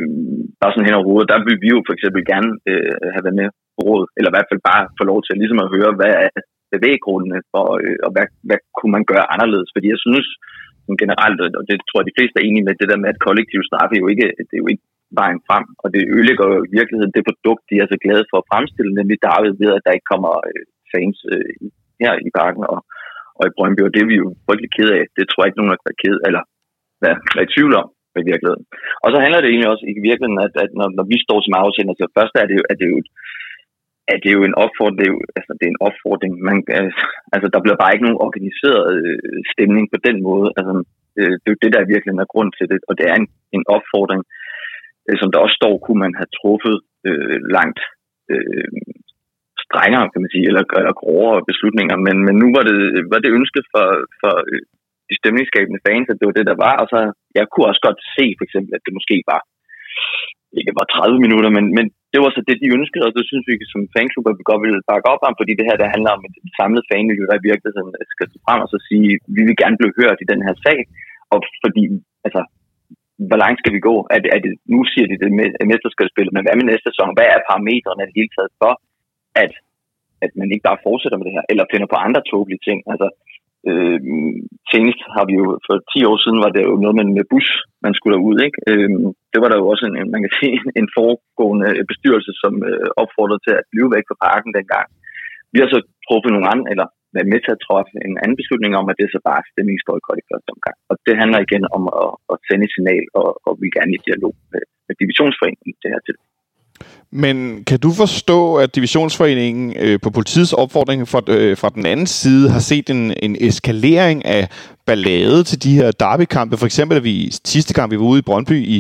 bare sådan hen over hovedet. Der vil vi jo for eksempel gerne øh, have været med på råd, eller i hvert fald bare få lov til ligesom at høre, hvad er bevæggrundene for, øh, og hvad, hvad kunne man gøre anderledes. Fordi jeg synes generelt, og det tror jeg de fleste er enige med, det der med, at kollektiv straf er jo ikke, det er jo ikke vejen frem, og det ødelægger jo i virkeligheden det produkt, de er så glade for at fremstille, nemlig derved ved, at der ikke kommer fans øh, her i Parken og, og i Brøndby, og det er vi jo frygtelig ked af. Det tror jeg ikke, nogen er ked eller hvad, hvad er i tvivl om i virkeligheden. Og så handler det egentlig også i virkeligheden, at, at når, når vi står som afsender, så først er det jo, at det er jo, at det er jo en opfordring, det er jo, altså det er en opfordring, man, altså der bliver bare ikke nogen organiseret øh, stemning på den måde, altså øh, det er jo det, der i virkeligheden er grund til det, og det er en, en opfordring, som der også står, kunne man have truffet øh, langt øh, strengere, kan man sige, eller, eller grovere beslutninger. Men, men nu var det, var det ønsket for, for de stemningsskabende fans, at det var det, der var. Og så, jeg kunne også godt se, for eksempel, at det måske var, ikke var tredive minutter, men, men det var så det, de ønskede, og det synes vi som fanklub, at vi godt ville bakke op om, fordi det her, der handler om et samlet fanmiljø, der i virkeligheden skal stå frem og så sige, vi vil gerne blive hørt i den her sag, og fordi, altså, hvor langt skal vi gå? Er det, er det, nu siger de det med mesterskabsspillet, men hvad med næste sæson? Hvad er parametrene af det hele taget for, at, at man ikke bare fortsætter med det her, eller finder på andre tåbelige ting? Altså, øh, senest har vi jo, for ti år siden var det jo noget med, med bus, man skulle derud, ikke? Øh, det var der jo også en, man kan sige, en foregående bestyrelse, som øh, opfordrede til at blive væk fra parken dengang. Vi har så truffet nogle andre, eller været med til at træffe en anden beslutning om, at det er så bare et stemningsboykot i første omgang. Og det handler igen om at, at sende et signal, og, og vi gerne i dialog med, med Divisionsforeningen i det her tilfælde. Men kan du forstå, at Divisionsforeningen øh, på politiets opfordring fra, øh, fra den anden side har set en, en eskalering af ballade til de her derbykampe? For eksempel, at vi sidste kamp, vi var ude i Brøndby i,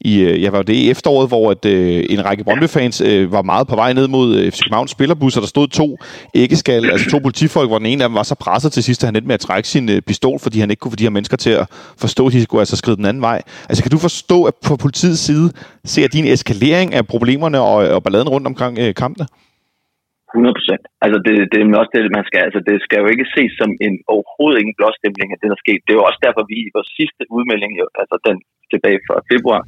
i jeg var det i efteråret, hvor at, øh, en række Brøndby-fans øh, var meget på vej ned mod F C Københavns spillerbusser. Der stod to æggeskal, altså to politifolk, hvor den ene af dem var så presset til sidst, at han endte med at trække sin øh, pistol, fordi han ikke kunne få de her mennesker til at forstå, at de skulle altså skride den anden vej. Altså, kan du forstå, at på politiets side ser de en eskalering af problemerne og, og balladen rundt omkring øh, kampene? hundrede procent. Altså det, det er også det, man skal. Altså det skal jo ikke ses som en overhovedet ingen blåstempling af det, der skete. Det er jo også derfor, vi i vores sidste udmelding, jo, altså den tilbage fra februar,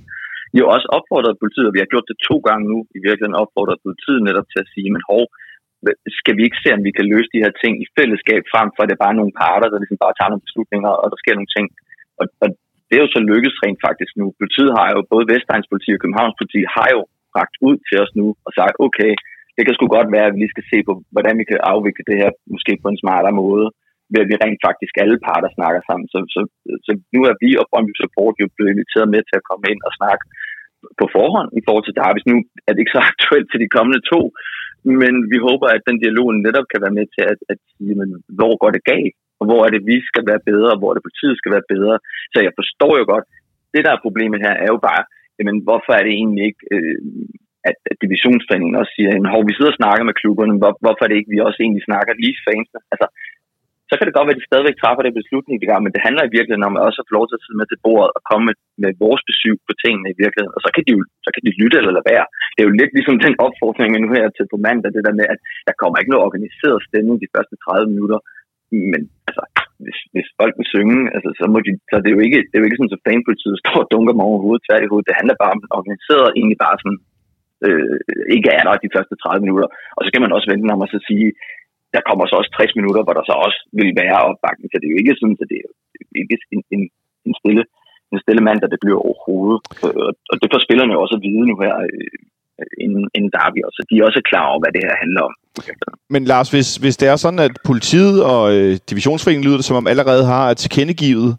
jo også opfordrede politiet, og vi har gjort det to gange nu, i virkeligheden opfordrede politiet netop til at sige, men hov, skal vi ikke se, om vi kan løse de her ting i fællesskab, frem for at det er bare nogle parter, der ligesom bare tager nogle beslutninger, og der sker nogle ting. Og, og det er jo så lykkedes rent faktisk nu. Politiet har jo, både Vestegns politi og Københavns politi, har jo rakt ud til os nu og sagt, okay, det kan sgu godt være, at vi lige skal se på, hvordan vi kan afvikle det her, måske på en smartere måde, ved at vi rent faktisk alle parter snakker sammen. Så, så, så nu er vi og Brøndby Support jo blevet inviteret med til at komme ind og snakke på forhånd i forhold til derby. Nu er det ikke så aktuelt til de kommende to, men vi håber, at den dialog netop kan være med til at, at sige, men, hvor går det galt, og hvor er det, vi skal være bedre, og hvor er det, politiet skal være bedre. Så jeg forstår jo godt, det der er problemet her er jo bare, jamen, hvorfor er det egentlig ikke... Øh, at Divisionsforeningen også siger, at vi sidder og snakker med klubberne, hvor, hvorfor er det ikke, vi også egentlig snakker lige fansene? Altså, så kan det godt være, at de stadigvæk træffer det beslutning, det gør, men det handler i virkeligheden om, at også har lov til at sidde med til bordet og komme med, med vores besøg på tingene i virkeligheden, og så kan de jo så kan de lytte eller lade være. Det er jo lidt ligesom den opfordring, jeg nu her til på mandag, det der med, at der kommer ikke noget organiseret stemning de første tredive minutter, men altså, hvis, hvis folk vil synge, altså, så, må de, så det er jo ikke, det er jo ikke sådan, at fanpolitiet står og dunker mig over hovedet, tværtimod. Det handler bare om organiseret, egentlig bare sådan, Øh, ikke er der de første tredive minutter. Og så kan man også vente om at så sige, der kommer så også tres minutter, hvor der så også vil være opbakning. Så det er jo ikke sådan, at det er, det er ikke en, en, en, stille, en stille mand, der det bliver overhovedet. Og det får spillerne jo også at vide nu her, øh, inden, inden derby også. De er også klar over, hvad det her handler om. Men Lars, hvis, hvis det er sådan, at politiet og øh, divisionsforeningen lyder det, som om allerede har tilkendegivet,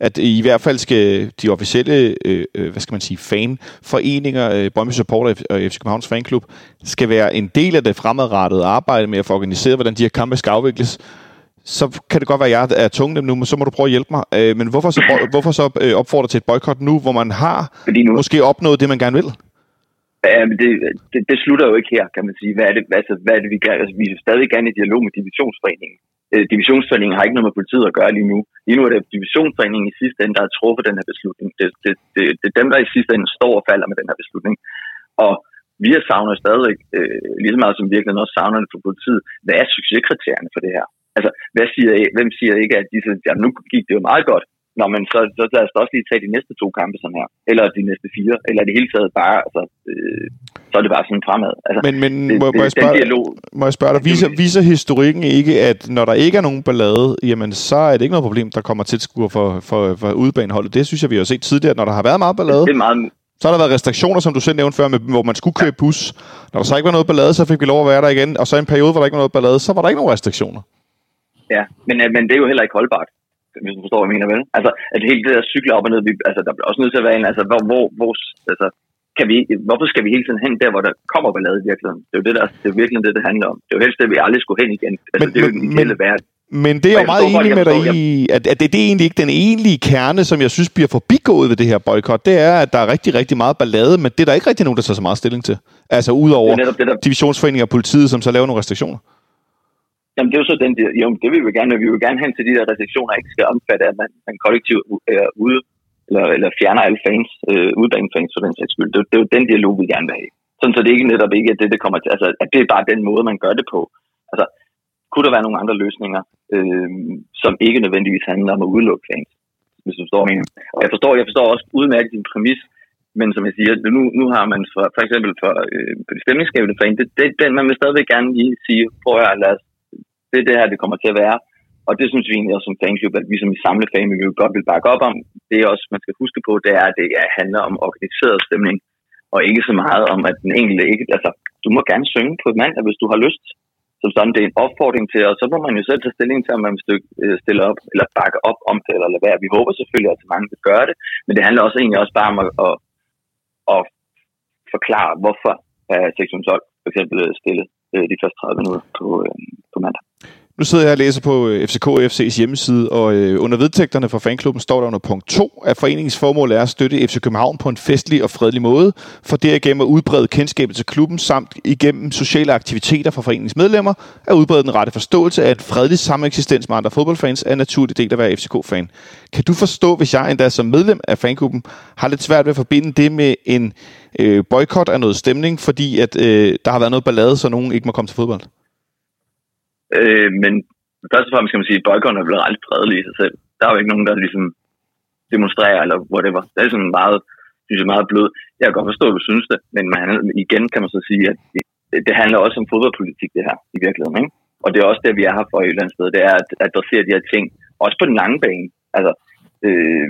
at i hvert fald skal de officielle øh, hvad skal man sige, fanforeninger, øh, Brøndby Supporter og F C Københavns Fanklub, skal være en del af det fremadrettede arbejde med at få organiseret, hvordan de her kampe skal afvikles, så kan det godt være, at jeg er tunge dem nu, men så må du prøve at hjælpe mig. Øh, men hvorfor så, hvorfor så øh, opfordrer til et boykot nu, hvor man har nu... måske opnået det, man gerne vil? Ja, men det, det, det slutter jo ikke her, kan man sige. Hvad er det, altså, hvad er det vi gør? Altså, vi er stadig gerne i dialog med Divisionsforeningen. Øh, Divisionsforeningen har ikke noget med politiet at gøre lige nu. Lige nu er det Divisionsforeningen i sidste ende, der har truffet den her beslutning. Det, det, det, det er dem, der i sidste ende står og falder med den her beslutning. Og vi har savnet stadig, øh, lige så meget som virkelig også savnerne for politiet, hvad er succeskriterierne for det her? Altså, hvad siger, hvem siger ikke, at de siger, ja, nu gik det jo meget godt. Nå, men så, så lad os også lige tage de næste to kampe sådan her, eller de næste fire, eller det hele taget bare, altså, øh, så er det bare sådan fremad. Altså, men men det, må, det, må, jeg spørge, dialog, må jeg spørge dig, viser, viser historikken ikke, at når der ikke er nogen ballade, jamen så er det ikke noget problem, der kommer tilskuere for, for, for udebaneholdet. Det synes jeg, vi har set tidligere, når der har været meget ballade. Det er meget... Så har der været restriktioner, som du selv nævnte før, med, hvor man skulle køre bus. Når der så ikke var noget ballade, så fik vi lov at være der igen, og så en periode, hvor der ikke var noget ballade, så var der ikke nogen restriktioner. Ja, men, men det er jo heller ikke holdbart. Hvis du forstår, hvad jeg mener, vel? Altså, at hele det der cykler op og ned, vi, altså, der bliver også nødt til at være en, altså, hvor, hvor, hvor altså, kan vi, hvorfor skal vi hele tiden hen der, hvor der kommer ballade i virkeligheden? Det er jo det, der, det er virkelig det, det handler om. Det er jo helst det, vi aldrig skulle hen igen. Altså, men, det er jo men, den hele verden. Men det er jo meget enig med dig i, at, at det, det er egentlig ikke den egentlige kerne, som jeg synes bliver forbigået ved det her boykot. Det er, at der er rigtig, rigtig meget ballade, men det er der ikke rigtig nogen, der tager så meget stilling til. Altså, udover divisionsforeninger og politiet, som så laver nogle restriktioner. Jamen, det er jo så den, jo, det vil vi jo gerne, vi vil gerne hen til de der restriktioner, ikke skal omfatte, at man, man kollektivt er ude, eller, eller fjerner alle fans, øh, udbanefangs for den sags skyld. Det, det er jo den dialog, vi gerne vil have. Så sådan så det ikke netop ikke er det, det kommer til. Altså, at det er bare den måde, man gør det på. Altså, kunne der være nogle andre løsninger, øh, som ikke nødvendigvis handler om at udelukke fans, hvis du forstår mig. Og jeg forstår, jeg forstår også udmærket din præmis, men som jeg siger, nu, nu har man for, for eksempel for, øh, på de stemningsskabende fans, det, det, det, man vil stadigvæk gerne lige sige, prøv at lad os, det er det her, det kommer til at være. Og det synes vi egentlig også som fanklub, at vi som i samlet fanmiljø godt vil bakke op om. Det er også, man skal huske på, det er, at det handler om organiseret stemning, og ikke så meget om, at den enkelte ikke... Altså, du må gerne synge på et mandag, hvis du har lyst. Som sådan, det er en opfordring til, og så må man jo selv tage stilling til, om man stiller op, eller bakke op om det, eller lade være. Vi håber selvfølgelig, at mange vil gøre det, men det handler også egentlig også bare om at, at, at forklare, hvorfor seks tolv for eksempel stille de første tredive minutter på, på mandag. Nu sidder jeg og læser på F C K og F C's hjemmeside, og under vedtægterne for fanklubben står der under punkt to, at foreningens formål er at støtte F C København på en festlig og fredelig måde, for derigennem at udbrede kendskabet til klubben, samt igennem sociale aktiviteter for foreningens medlemmer, at udbrede den rette forståelse af, at fredelig sameksistens med andre fodboldfans er en naturlig del af at være F C K-fan. Kan du forstå, hvis jeg endda som medlem af fanklubben har lidt svært ved at forbinde det med en øh, boykot af noget stemning, fordi at, øh, der har været noget ballade, så nogen ikke må komme til fodbold? Øh, men først og fremmest skal man sige, at boykotten er blevet aldrig fredelige i sig selv. Der er jo ikke nogen, der ligesom demonstrerer eller whatever. Det er sådan meget, synes jeg, meget blød. Jeg kan godt forstå, at du synes det, men man, igen kan man så sige, at det handler også om fodboldpolitik, det her, i virkeligheden. Ikke? Og det er også det, vi er her for i et eller andet sted, det er at adressere de her ting, også på den lange bane. Altså, øh,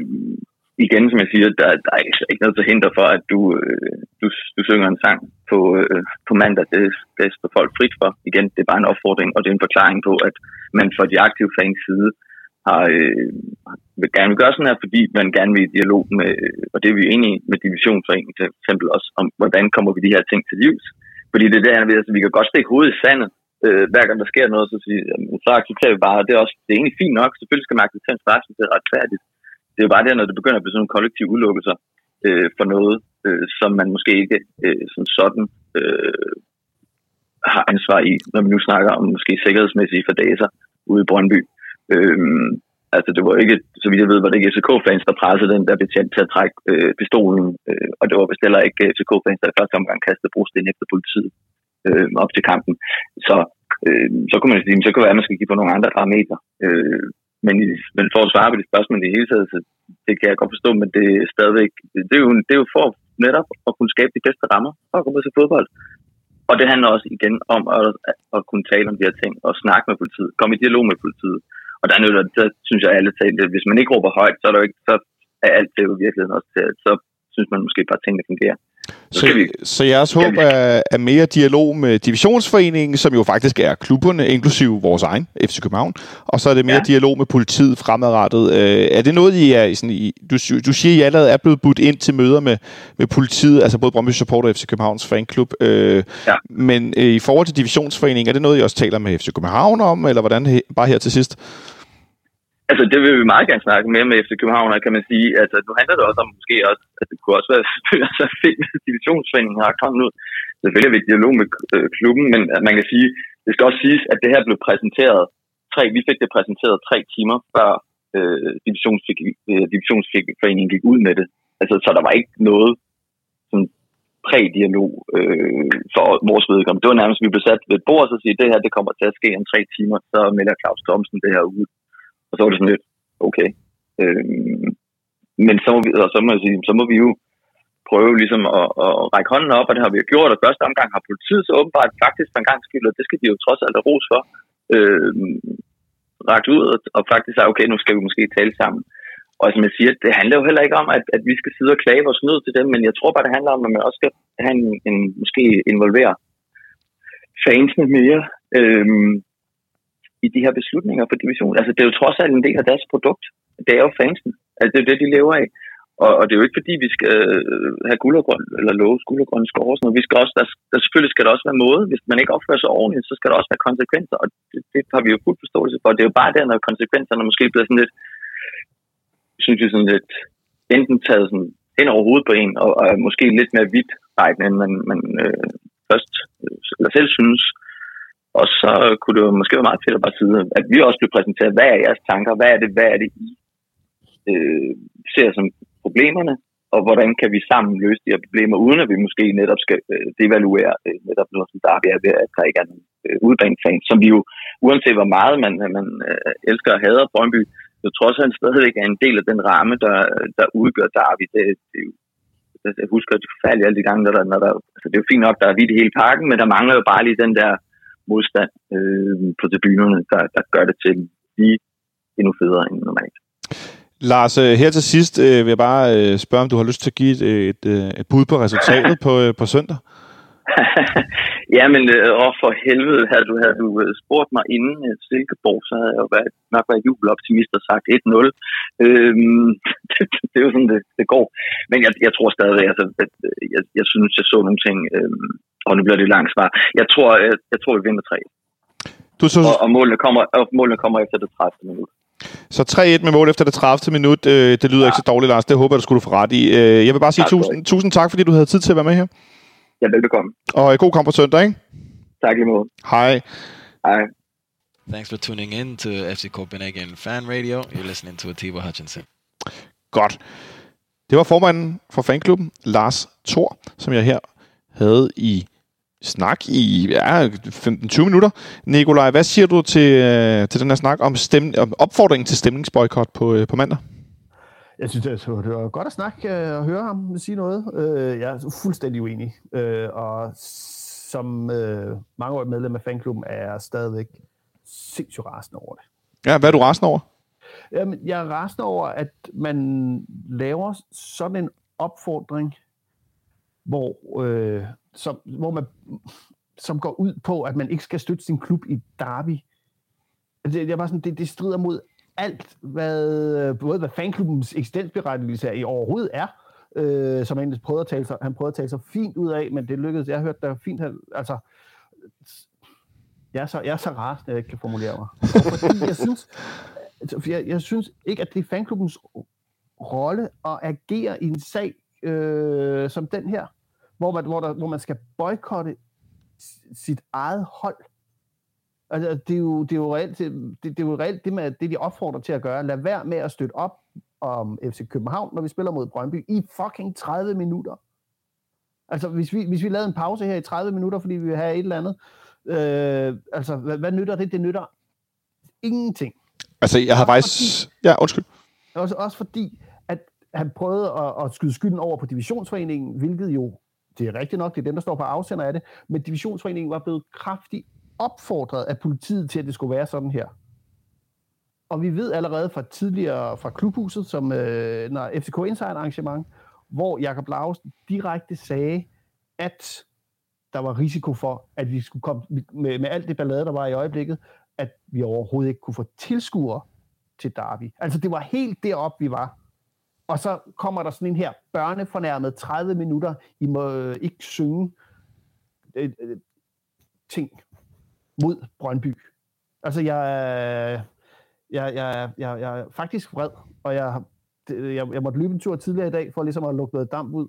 igen, som jeg siger, der, der er ikke noget til hinder for, at du, øh, du, du synger en sang på, øh, på mandag. Det, det står folk frit for. Igen, det er bare en opfordring, og det er en forklaring på, at man fra de aktive fans side har, øh, vil gerne vil gøre sådan her, fordi man gerne vil i dialog med, og det er vi enige med Divisionsforeningen for eksempel også, om hvordan kommer vi de her ting til livs. Fordi det er der, at altså, vi kan godt stikke hovedet i sandet, øh, hver gang der sker noget, så, siger, jamen, så accepterer vi bare, og det er, også, det er egentlig fint nok. Selvfølgelig skal man acceptere en straffen, det er retfærdigt. Det er jo bare det, når det begynder at blive sådan nogle kollektive udelukkelser øh, for noget, øh, som man måske ikke øh, som sådan øh, har ansvar i, når vi nu snakker om måske sikkerhedsmæssige fadæser ude i Brøndby. Øh, altså det var ikke, så vidt jeg ved, var det ikke F C K-fans, der pressede den der betjent til at trække øh, pistolen, øh, og det var vist heller ikke F C K-fans, der i første omgang kastede brosten efter politiet øh, op til kampen. Så, øh, så kunne man sige, at så kunne være, at man skal give på nogle andre parametre. Øh, Men, men for at svare på de spørgsmål i det hele taget, så det kan jeg godt forstå, men det er stadigvæk, det er jo, det er jo for netop at kunne skabe de bedste rammer for at komme ud til fodbold. Og det handler også igen om at, at kunne tale om de her ting, og snakke med politiet, komme i dialog med politiet. Og der er noget, der synes jeg alle taler, at hvis man ikke råber højt, så er, der jo ikke, så er alt det jo virkelig også til, så synes man måske bare, at tingene fungerer. Så, vi, så jeres håb er, er mere dialog med Divisionsforeningen, som jo faktisk er klubberne, inklusive vores egen, F C København, og så er det mere ja. dialog med politiet fremadrettet. Øh, er det noget, I er sådan, I, du, du siger, I allerede er blevet budt ind til møder med, med politiet, altså både Brøndby Support og F C Københavns fanklub, øh, ja. men øh, i forhold til Divisionsforeningen, er det noget, I også taler med F C København om, eller hvordan, bare her til sidst? Altså, det vil vi meget gerne snakke mere med F C København, kan man sige. Altså, nu handler det også om, måske også, at det kunne også være altså, fedt, at divisionsforeningen har kommet ud. Selvfølgelig er vi i dialog med klubben, men man kan sige, det skal også siges, at det her blev præsenteret tre, vi fik det præsenteret tre timer, før øh, divisionsforeningen gik ud med det. Altså, så der var ikke noget sådan, prædialog øh, for vores vedkommende. Det var nærmest, at vi blev sat ved et bord og så siger, det her, det kommer til at ske om tre timer, så melder Claus Thomsen det her ud. Og så var det sådan lidt, okay. Øhm, men så må, vi, så, må jeg sige, så må vi jo prøve ligesom at, at række hånden op, og det har vi jo gjort. Og første omgang har politiet så åbenbart faktisk for en gang skyld, og det skal de jo trods alt have ros for, øhm, række ud og, og faktisk sige, okay, nu skal vi måske tale sammen. Og som jeg siger, det handler jo heller ikke om, at, at vi skal sidde og klage vores nød til dem, men jeg tror bare, det handler om, at man også skal have en, en måske involvere fansene mere. Øhm, i de her beslutninger for divisionen. Altså, det er jo trods alt en del af deres produkt. Det er jo fansen. Altså, det er jo det, de lever af. Og, og det er jo ikke, fordi vi skal øh, have guld og grøn, eller love guld og grønne skove og sådan noget. Vi skal også, der, der selvfølgelig skal der også være måde. Hvis man ikke opfører sig ordentligt, så skal der også være konsekvenser, og det, det har vi jo fuld forståelse for. Det er jo bare der, når konsekvenserne måske bliver sådan lidt, synes jeg sådan lidt, enten taget sådan ind over hovedet på en, og, og måske lidt mere vidtrækkende, end man, man øh, først øh, eller selv synes. Og så kunne det jo måske være meget fedt at bare sidde, at vi også blev præsenteret, hvad er jeres tanker, hvad er det, hvad er det I øh, ser som problemerne, og hvordan kan vi sammen løse de her problemer, uden at vi måske netop skal devaluere netop noget, som der er ved, at der ikke er nogen udbanesfans, som vi jo, uanset hvor meget man, man elsker og hader Brøndby, så trods alt stadigvæk er en del af den ramme, der, der udgør derby. Det, det, jeg husker det forfærdeligt alle de gange, der, når der, altså det er jo fint nok, der er vidt i hele parken, men der mangler jo bare lige den der modstand øh, på tribunerne, der, der gør det til lige endnu federe end normalt. Lars, her til sidst øh, vil jeg bare øh, spørge, om du har lyst til at give et, et, et bud på resultatet på, øh, på søndag? Ja, men øh, for helvede, havde du, havde du spurgt mig inden øh, Silkeborg, så havde jeg jo været, nok været jubeloptimist og sagt et nul. Øh, det, det er jo sådan, det, det går. Men jeg, jeg tror stadig, altså, at jeg, jeg synes, jeg så nogle ting, øh, og nu bliver det et langt svar. Jeg tror, jeg, jeg tror vi vinder tre. Du synes... og, og, målene kommer, og målene kommer efter det tredivte minut. Så tre et med mål efter det tredivte minut. Det lyder ja. ikke så dårligt, Lars. Det håber jeg, du skulle få ret i. Jeg vil bare sige tak, tusind, tusind tak, fordi du havde tid til at være med her. Ja, velbekomme. Og god kamp på søndag, ikke? Tak lige måde. Hej. Hej. Thanks for tuning in to F C Copenhagen Fan Radio. You're listening to Atiba Hutchinson. Godt. Det var formanden for fanklubben, Lars Thor, som jeg her havde i snak i ja, femten tyve minutter. Nikolaj, hvad siger du til, øh, til den her snak om, stem, om opfordringen til stemningsboykot på, øh, på mandag? Jeg synes, det var godt at snakke og øh, høre ham sige noget. Øh, jeg er fuldstændig uenig. Øh, og som øh, mangeårig medlem af fanklubben er jeg stadigvæk sindssygt rasende over det. Ja, hvad er du rasende over? Jamen, jeg er rasende over, at man laver sådan en opfordring, hvor... Øh, Som, hvor man, som går ud på, at man ikke skal støtte sin klub i derby. Det, det, var sådan, det, det strider mod alt, hvad, både hvad fanklubbens eksistensberettigelse i overhovedet er, øh, som han prøvede, at tale sig, han prøvede at tale sig fint ud af, men det lykkedes. Jeg hørte, der fint... Altså, jeg er så, jeg er så rasende, at jeg ikke kan formulere mig. Fordi jeg, synes, jeg, jeg synes ikke, at det er fanklubbens rolle at agere i en sag øh, som den her. Hvor man, hvor, der, hvor man skal boykotte sit eget hold. Altså, det er jo, det er jo reelt det, det, er jo reelt det, med, det, de opfordrer til at gøre. Lad være med at støtte op om F C København, når vi spiller mod Brøndby, i fucking tredive minutter. Altså, hvis vi, hvis vi lavede en pause her i tredive minutter, fordi vi vil have et eller andet, øh, altså, hvad, hvad nytter det? Det nytter ingenting. Altså, jeg har faktisk... Fordi, ja, undskyld. Også, også fordi... Han prøvede at, at skyde skylden over på Divisionsforeningen, hvilket jo, det er rigtigt nok, det er dem, der står på afsender af det, men Divisionsforeningen var blevet kraftigt opfordret af politiet til, at det skulle være sådan her. Og vi ved allerede fra tidligere, fra klubhuset, som øh, når F C K Inside arrangement, hvor Jacob Lausensche direkte sagde, at der var risiko for, at vi skulle komme med, med alt det ballade, der var i øjeblikket, at vi overhovedet ikke kunne få tilskuere til derby. Altså det var helt deroppe, vi var. Og så kommer der sådan en her børnefornærmet tredive minutter, I må ikke synge øh, øh, ting mod Brøndby. Altså, jeg, jeg, jeg, jeg, jeg er faktisk vred, og jeg, jeg, jeg måtte løbe en tur tidligere i dag, for ligesom at lukke noget damp ud.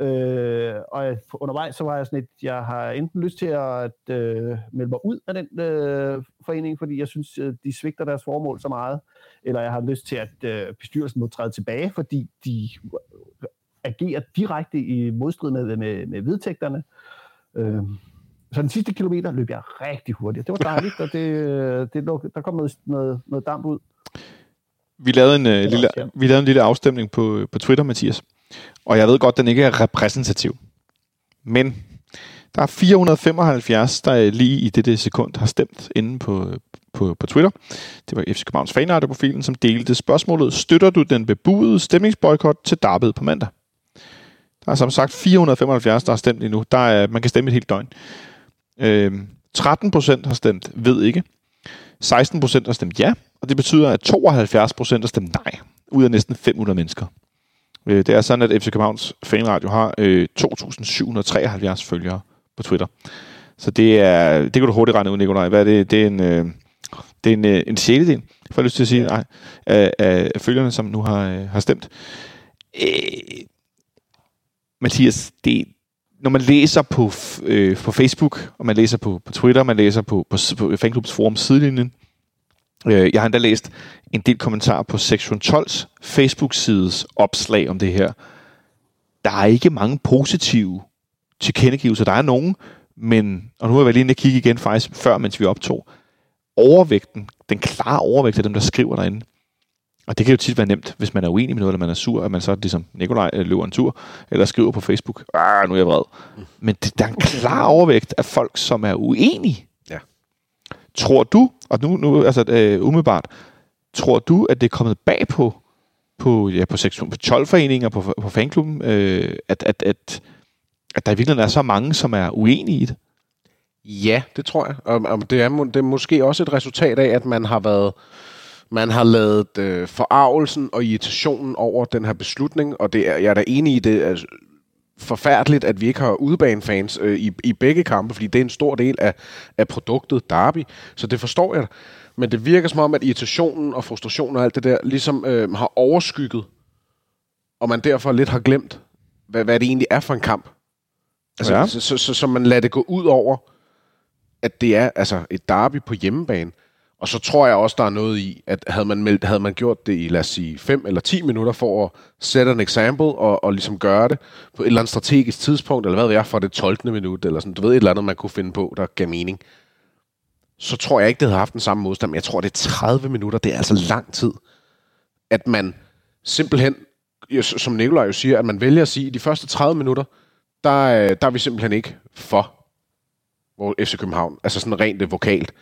Øh, og jeg, undervejs så var jeg sådan et, jeg har enten lyst til at øh, melde mig ud af den øh, forening, fordi jeg synes, de svigter deres formål så meget, eller jeg har lyst til, at øh, bestyrelsen må træde tilbage, fordi de agerer direkte i modstrid med, med, med vedtægterne. Øh, så den sidste kilometer løb jeg rigtig hurtigt. Det var dejligt, og det, det luk, der kom noget, noget, noget damp ud. Vi lavede en, øh, lille, vi lavede en lille afstemning på, på Twitter, Mathias. Og jeg ved godt, den ikke er repræsentativ. Men der er fire hundrede femoghalvfjerds, der lige i dette sekund har stemt inde på, på, på Twitter. Det var F C Københavns fanart-profilen, som delte spørgsmålet: støtter du den bebudede stemningsboykot til derbyet på mandag? Der er som sagt fire hundrede femoghalvfjerds, der har stemt endnu. Der er, man kan stemme et helt døgn. Øh, tretten procent har stemt ved ikke. seksten procent har stemt ja. Og det betyder, at tooghalvfjerds procent har stemt nej. Ud af næsten fem hundrede mennesker. Det er sådan, at F C Københavns fanradio har øh, to tusind syv hundrede treoghalvfjerds følgere på Twitter. Så det er, det kan du hurtigt regne ud, Nikolaj. Hvad er det? Det er en, øh, det er en, øh, en sjæledel, får jeg lyst til at sige, nej, af, af følgerne, som nu har, øh, har stemt. Øh, Mathias, det, når man læser på, øh, på Facebook, og man læser på, på Twitter, man læser på, på, på Fanklubs Forum sidelinjen, jeg har endda læst en del kommentarer på Sektion tolvs Facebook-sides opslag om det her. der er ikke mange positive tilkendegivelser. Der er nogen, men, og nu har jeg været lige inde og kigge igen faktisk før, mens vi optog, overvægten, den klare overvægt af dem, der skriver derinde. Og det kan jo tit være nemt, hvis man er uenig med noget, eller man er sur, at man så ligesom Nikolaj løber en tur, eller skriver på Facebook, nu er jeg vred. Men det, der er en klar overvægt af folk, som er uenige. Ja. Tror du, og nu, nu altså øh, umiddelbart, tror du, at det er kommet bag på, på, ja, på, på tolv-foreninger, på, på fanklubben, øh, at, at, at, at der i virkeligheden er så mange, som er uenige i det? Ja, det tror jeg. Og, og det, er, det er måske også et resultat af, at man har været... Man har ladet øh, forarvelsen og irritationen over den her beslutning, og det er, jeg er da enig i, det er forfærdeligt, at vi ikke har udebanefans øh, i, i begge kampe, fordi det er en stor del af, af produktet derby, så det forstår jeg. Men det virker som om, at irritationen og frustrationen og alt det der ligesom øh, har overskygget, og man derfor lidt har glemt, hvad, hvad det egentlig er for en kamp. Altså, ja. så, så, så, så man lader det gå ud over, at det er altså et derby på hjemmebane. Og så tror jeg også, der er noget i, at havde man, meldt, havde man gjort det i, lad os sige, fem eller ti minutter for at sætte en eksempel og, og ligesom gøre det på et eller andet strategisk tidspunkt, eller hvad ved jeg, fra det tolvte minut, eller sådan, du ved, et eller andet, man kunne finde på, der gav mening. Så tror jeg ikke, det havde haft den samme modstand, men jeg tror, det er tredive minutter, det er altså lang tid, at man simpelthen, som Nikolaj jo siger, at man vælger at sige, at de første tredive minutter, der, der er vi simpelthen ikke for F C København. Altså sådan rent vokalt.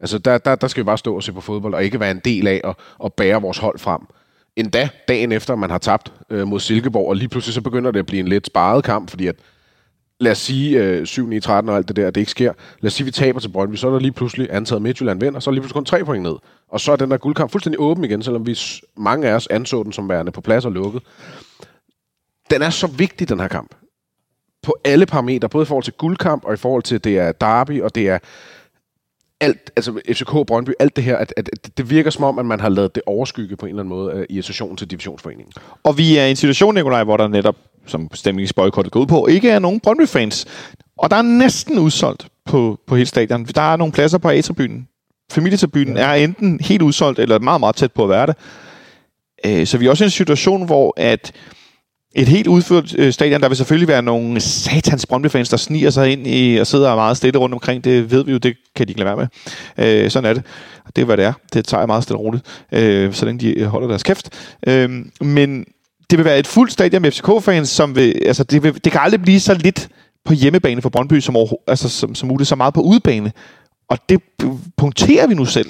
Altså, der, der, der skal vi bare stå og se på fodbold, og ikke være en del af at, at bære vores hold frem. Endda dagen efter, man har tabt øh, mod Silkeborg, og lige pludselig så begynder det at blive en lidt sparet kamp, fordi at, lad os sige, øh, syv ni tretten og alt det der, det ikke sker. Lad os sige, vi taber til Brøndby, så er der lige pludselig antaget Midtjylland vinder, så er lige pludselig kun tre point ned. Og så er den der guldkamp fuldstændig åben igen, selvom vi mange af os anså den som værende på plads og lukket. Den er så vigtig, den her kamp. På alle parametre, både i forhold til guldkamp, og i forhold til, det er derby, og det er... Alt, altså F C K og Brøndby, alt det her, at, at, at det virker som om, at man har lavet det overskygge på en eller anden måde uh, i association til Divisionsforeningen. Og vi er i en situation, Nikolaj, hvor der netop, som stemningsboykottet går ud på, ikke er nogen Brøndby-fans. Og der er næsten udsolgt på, på hele stadion. Der er nogle pladser på A-tribunen. Familietribunen er enten helt udsolgt, eller meget, meget tæt på at være det. Uh, så vi er også i en situation, hvor at et helt udført øh, stadion, der vil selvfølgelig være nogle satans Brøndby-fans, der sniger sig ind i og sidder meget stille rundt omkring. Det ved vi jo, det kan de ikke lade være med. Øh, sådan er det. Det er, hvad det er. Det tager meget stille roligt, øh, så længe de holder deres kæft. Øh, men det vil være et fuldt stadion med F C K-fans, som vil, altså det, vil, det kan aldrig blive så lidt på hjemmebane for Brøndby, som, altså, som, som muligt, så meget på udebane. Og det punkterer vi nu selv.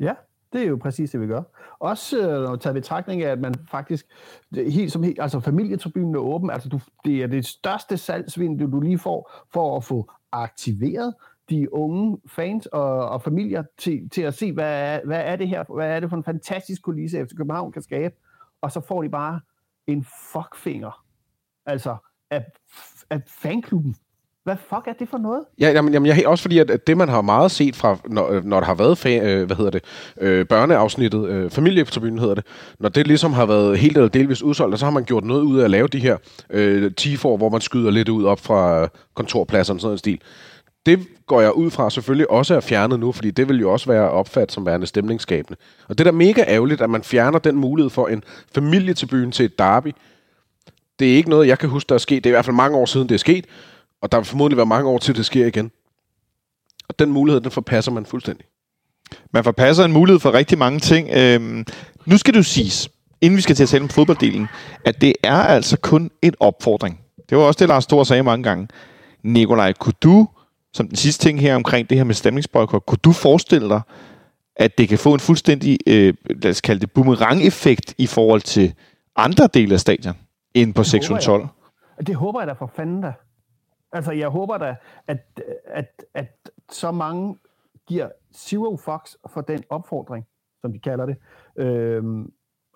Ja. Det er jo præcis det, vi gør. Også øh, taget betragtning af, at man faktisk, det, helt som helt, altså familietribunen er åben, altså du, det er det største salgsvindue, du lige får, for at få aktiveret de unge fans og, og familier til, til at se, hvad er, hvad er det her, hvad er det for en fantastisk kulisse, F C København kan skabe, og så får de bare en fuckfinger, altså af, af fanklubben. Hvad fuck er det for noget? Ja, jamen, jamen jeg, også fordi at det man har meget set fra når, når der har været fa- øh, hvad hedder det øh, børneafsnittet, øh, familietribunen hedder det, når det ligesom har været helt eller delvis udsolgt, og så har man gjort noget ud af at lave de her øh, tifor, hvor man skyder lidt ud op fra kontorpladserne, sådan en stil. Det går jeg ud fra selvfølgelig også er fjernet nu, fordi det vil jo også være opfattet som værende stemningsskabende. Og det er da mega ærgerligt, at man fjerner den mulighed for en familietribune til et derby. Det er ikke noget jeg kan huske der er sket. Det er i hvert fald mange år siden det er sket. Og der vil formodentlig være mange år til, det sker igen. Og den mulighed, den forpasser man fuldstændig. Man forpasser en mulighed for rigtig mange ting. Øhm, nu skal det jo siges, inden vi skal til at tale om fodbolddelen, at det er altså kun en opfordring. Det var også det, Lars Thor sagde mange gange. Nikolaj, kunne du, som den sidste ting her omkring det her med stemningsboykot, kunne du forestille dig, at det kan få en fuldstændig, øh, lad os kalde det, boomerang-effekt i forhold til andre dele af stadion, end på sektion tolv? Det håber jeg da for fanden da. Altså, jeg håber da, at, at, at så mange giver zero fucks for den opfordring, som de kalder det, øhm,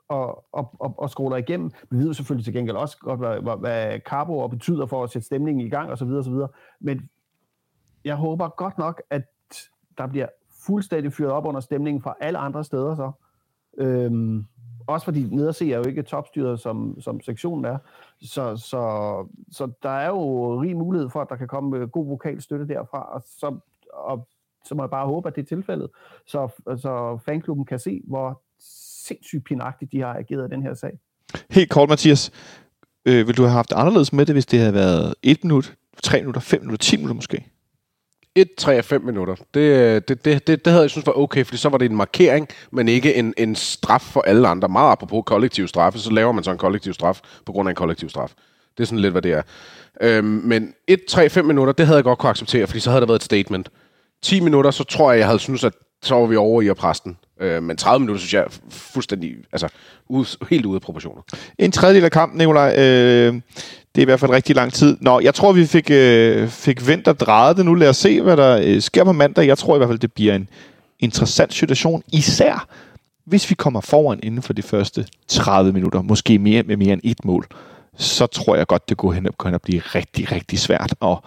og, og, og, og scroller igennem. Vi ved selvfølgelig til gengæld også godt, hvad, hvad carbo betyder for at sætte stemningen i gang, osv. osv. Men jeg håber godt nok, at der bliver fuldstændig fyret op under stemningen fra alle andre steder så. Øhm, også fordi nederse er jo ikke topstyret, som, som sektionen er. Så, så, så der er jo rig mulighed for, at der kan komme god vokal støtte derfra, og så, og så må jeg bare håbe, at det er tilfældet, så, så fanklubben kan se, hvor sindssygt pinagtigt de har ageret i den her sag. Helt kort, Mathias. Øh, vil du have haft det anderledes med det, hvis det havde været et minut, tre minutter, fem minutter, ti minutter måske? Et, tre og fem minutter. Det, det, det, det, det havde jeg synes var okay, fordi så var det en markering, men ikke en, en straf for alle andre. Meget apropos kollektiv straffe, så laver man så en kollektiv straf på grund af en kollektiv straf. Det er sådan lidt, hvad det er. Øhm, men et, tre, fem minutter, det havde jeg godt kunne acceptere, fordi så havde der været et statement. ti minutter, så tror jeg, jeg havde syntes, at så var vi over i at presse den. Øh, men tredive minutter, synes jeg, fuldstændig, altså ude, helt ude af proportioner. En tredjedel af kampen, Nicolaj. Øh Det er i hvert fald rigtig lang tid. Nå, jeg tror, vi fik, øh, fik vendt og drejet det nu. Lad os se, hvad der øh, sker på mandag. Jeg tror i hvert fald, det bliver en interessant situation. Især, hvis vi kommer foran inden for de første tredive minutter. Måske mere med mere end et mål. Så tror jeg godt, det går hen og kan blive rigtig, rigtig svært at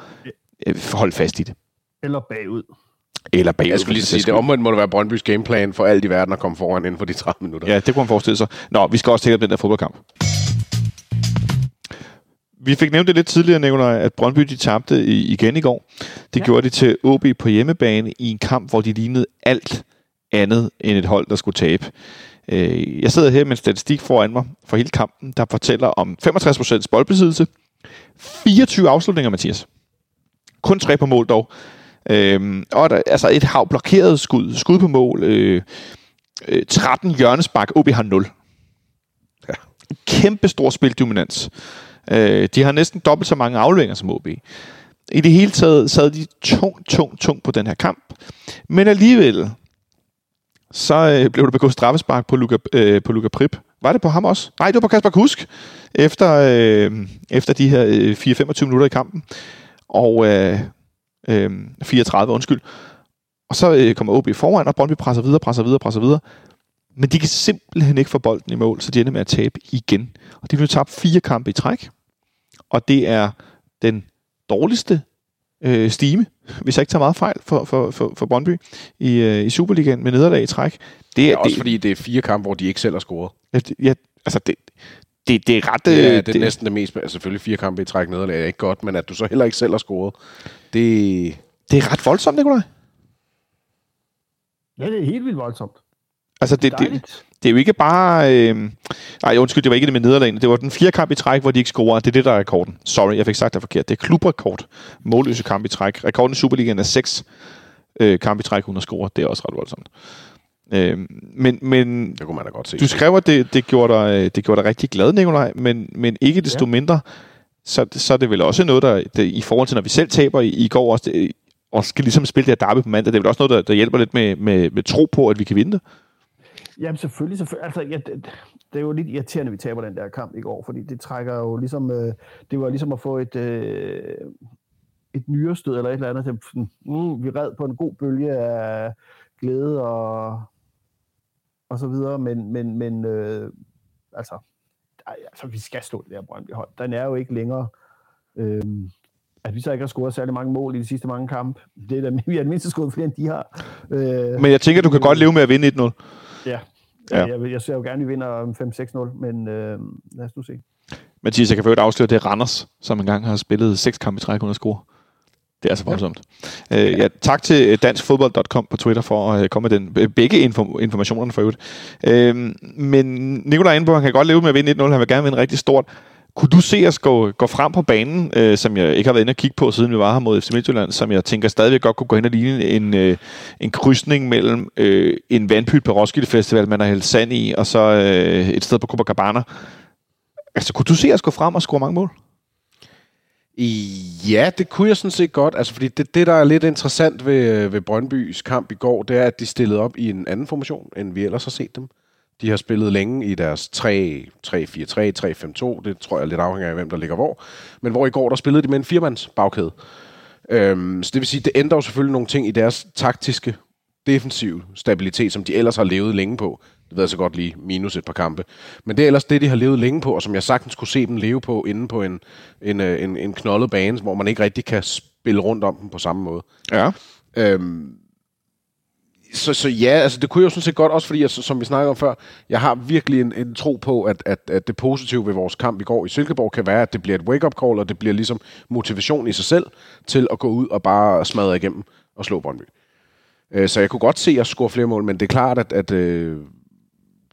øh, holde fast i det. Eller bagud. Eller bagud. Jeg skulle lige sige, det omvendt må det være Brøndbys gameplan for alt i verden at komme foran inden for de tredive minutter. Ja, det kunne man forestille sig. Nå, vi skal også tænke på den der fodboldkamp. Vi fik nævnt det lidt tidligere, Nicolaj, at Brøndby de tabte igen i går. Det ja. gjorde de til O B på hjemmebane i en kamp, hvor de lignede alt andet end et hold, der skulle tabe. Jeg sidder her med en statistik foran mig for hele kampen, der fortæller om femogtres procent boldbesiddelse, fireogtyve afslutninger, Mathias. Kun tre på mål dog. Og der, altså et hav blokeret skud, skud på mål, tretten hjørnespark, O B har nul. Ja. Kæmpe stor spildominans. De har næsten dobbelt så mange afleveringer som O B. I det hele taget sad de tung, tung, tung på den her kamp. Men alligevel, så blev der begået straffespark på Luka, øh, på Luka Prip. Var det på ham også? Nej, det var på Kasper Kusk. Efter, øh, efter de her øh, fire femogtyve minutter i kampen. Og øh, øh, fireogtredive, undskyld. Og så øh, kommer O B foran, og Brøndby presser videre, presser videre, presser videre. Men de kan simpelthen ikke få bolden i mål, så de ender med at tabe igen. Og de blev tabt fire kampe i træk. Og det er den dårligste øh, stime, hvis jeg ikke tager meget fejl for, for, for, for Brøndby, i, øh, i Superligaen med nederlag i træk. Det er ja, også det, fordi det er fire kampe, hvor de ikke selv har scoret. Ja, det, ja altså det, det, det er ret... Ja, det er det, næsten det mest... Altså selvfølgelig fire kampe i træk nederlag er ikke godt, men at du så heller ikke selv har scoret, det... Det er ret voldsomt, Nicolaj. Ja, det er helt vildt voldsomt. Altså, det, det, det, det er jo ikke bare... Øh... Ej, undskyld, det var ikke det med nederlagene. Det var den fire kamp i træk, hvor de ikke scorer. Det er det, der er rekorden. Sorry, jeg fik sagt det forkert. Det er klubrekord. Målløse kamp i træk. Rekorden i Superligaen er seks øh, kamp i træk uden at score. Det er også ret voldsomt. Øh, men, men... Det kunne man da godt se. Du skrev, at det, det, gjorde, dig, det gjorde dig rigtig glad, Nicolaj, men, men ikke desto ja. mindre, så, så er det vel også noget, der det, i forhold til, når vi selv taber i, i går også, det, og skal ligesom spille det her derby på mandag, det er vel også noget, der, der hjælper lidt med, med, med tro på, at vi kan vinde det. Jamen selvfølgelig, selvfølgelig. Altså, ja, det, det er jo lidt irriterende, at vi taber den der kamp i går, fordi det trækker jo ligesom, øh, det var ligesom at få et, øh, et nyrestød eller et eller andet, til, mm, vi red på en god bølge af glæde og, og så videre, men, men, men øh, altså, ej, altså, vi skal slå det der Brøndby hold. Den er jo ikke længere, øh, at vi så ikke har scoret særlig mange mål i de sidste mange kampe. Det er da, vi har mindst scoret flere, end de har. Øh, men jeg tænker, du kan godt leve med at vinde et nul. Ja, ja. Jeg, jeg, jeg ser jo gerne, at vi vinder fem seks nul, men øh, lad os nu se. Mathias, jeg kan først afsløre, at det er Randers, som engang har spillet seks kampe i træk uden at score. Det er så voldsomt. Ja. Øh, ja, tak til dansk fodbold punktum com på Twitter for at komme med den, begge inform- informationerne for øvrigt. Øh, men Nikolaj Ingemann kan godt leve med at vinde et nul. Han vil gerne vinde rigtig stort. Kunne du se os gå, gå frem på banen, øh, som jeg ikke har været inde og kigge på, siden vi var her mod F C Midtjylland, som jeg tænker stadigvæk godt kunne gå hen og ligne en, øh, en krydsning mellem øh, en vandpyt på Roskilde Festival, man har hældt sand i, og så øh, et sted på Copacabana. Altså, kunne du se os gå frem og score mange mål? Ja, det kunne jeg sådan set godt. Altså, fordi det, det, der er lidt interessant ved, ved Brøndbys kamp i går, det er, at de stillede op i en anden formation, end vi ellers har set dem. De har spillet længe i deres tre-fire-tre, tre-fem-to. Det tror jeg lidt afhænger af, hvem der ligger hvor. Men hvor i går, der spillede de med en firmands bagkæde. Øhm, så det vil sige, det ændrer jo selvfølgelig nogle ting i deres taktiske, defensive stabilitet, som de ellers har levet længe på. Det ved jeg så godt lige, minus et par kampe. Men det er ellers det, de har levet længe på, og som jeg sagtens kunne se dem leve på inde på en, en, en, en knoldet bane, hvor man ikke rigtig kan spille rundt om dem på samme måde. Ja. Øhm, Så, så ja, altså det kunne jeg jo sådan set godt, også fordi, jeg, som vi snakkede om før, jeg har virkelig en, en tro på, at, at, at det positive ved vores kamp i går i Silkeborg kan være, at det bliver et wake-up call, og det bliver ligesom motivation i sig selv til at gå ud og bare smadre igennem og slå Brøndby. Så jeg kunne godt se at score flere mål, men det er klart, at, at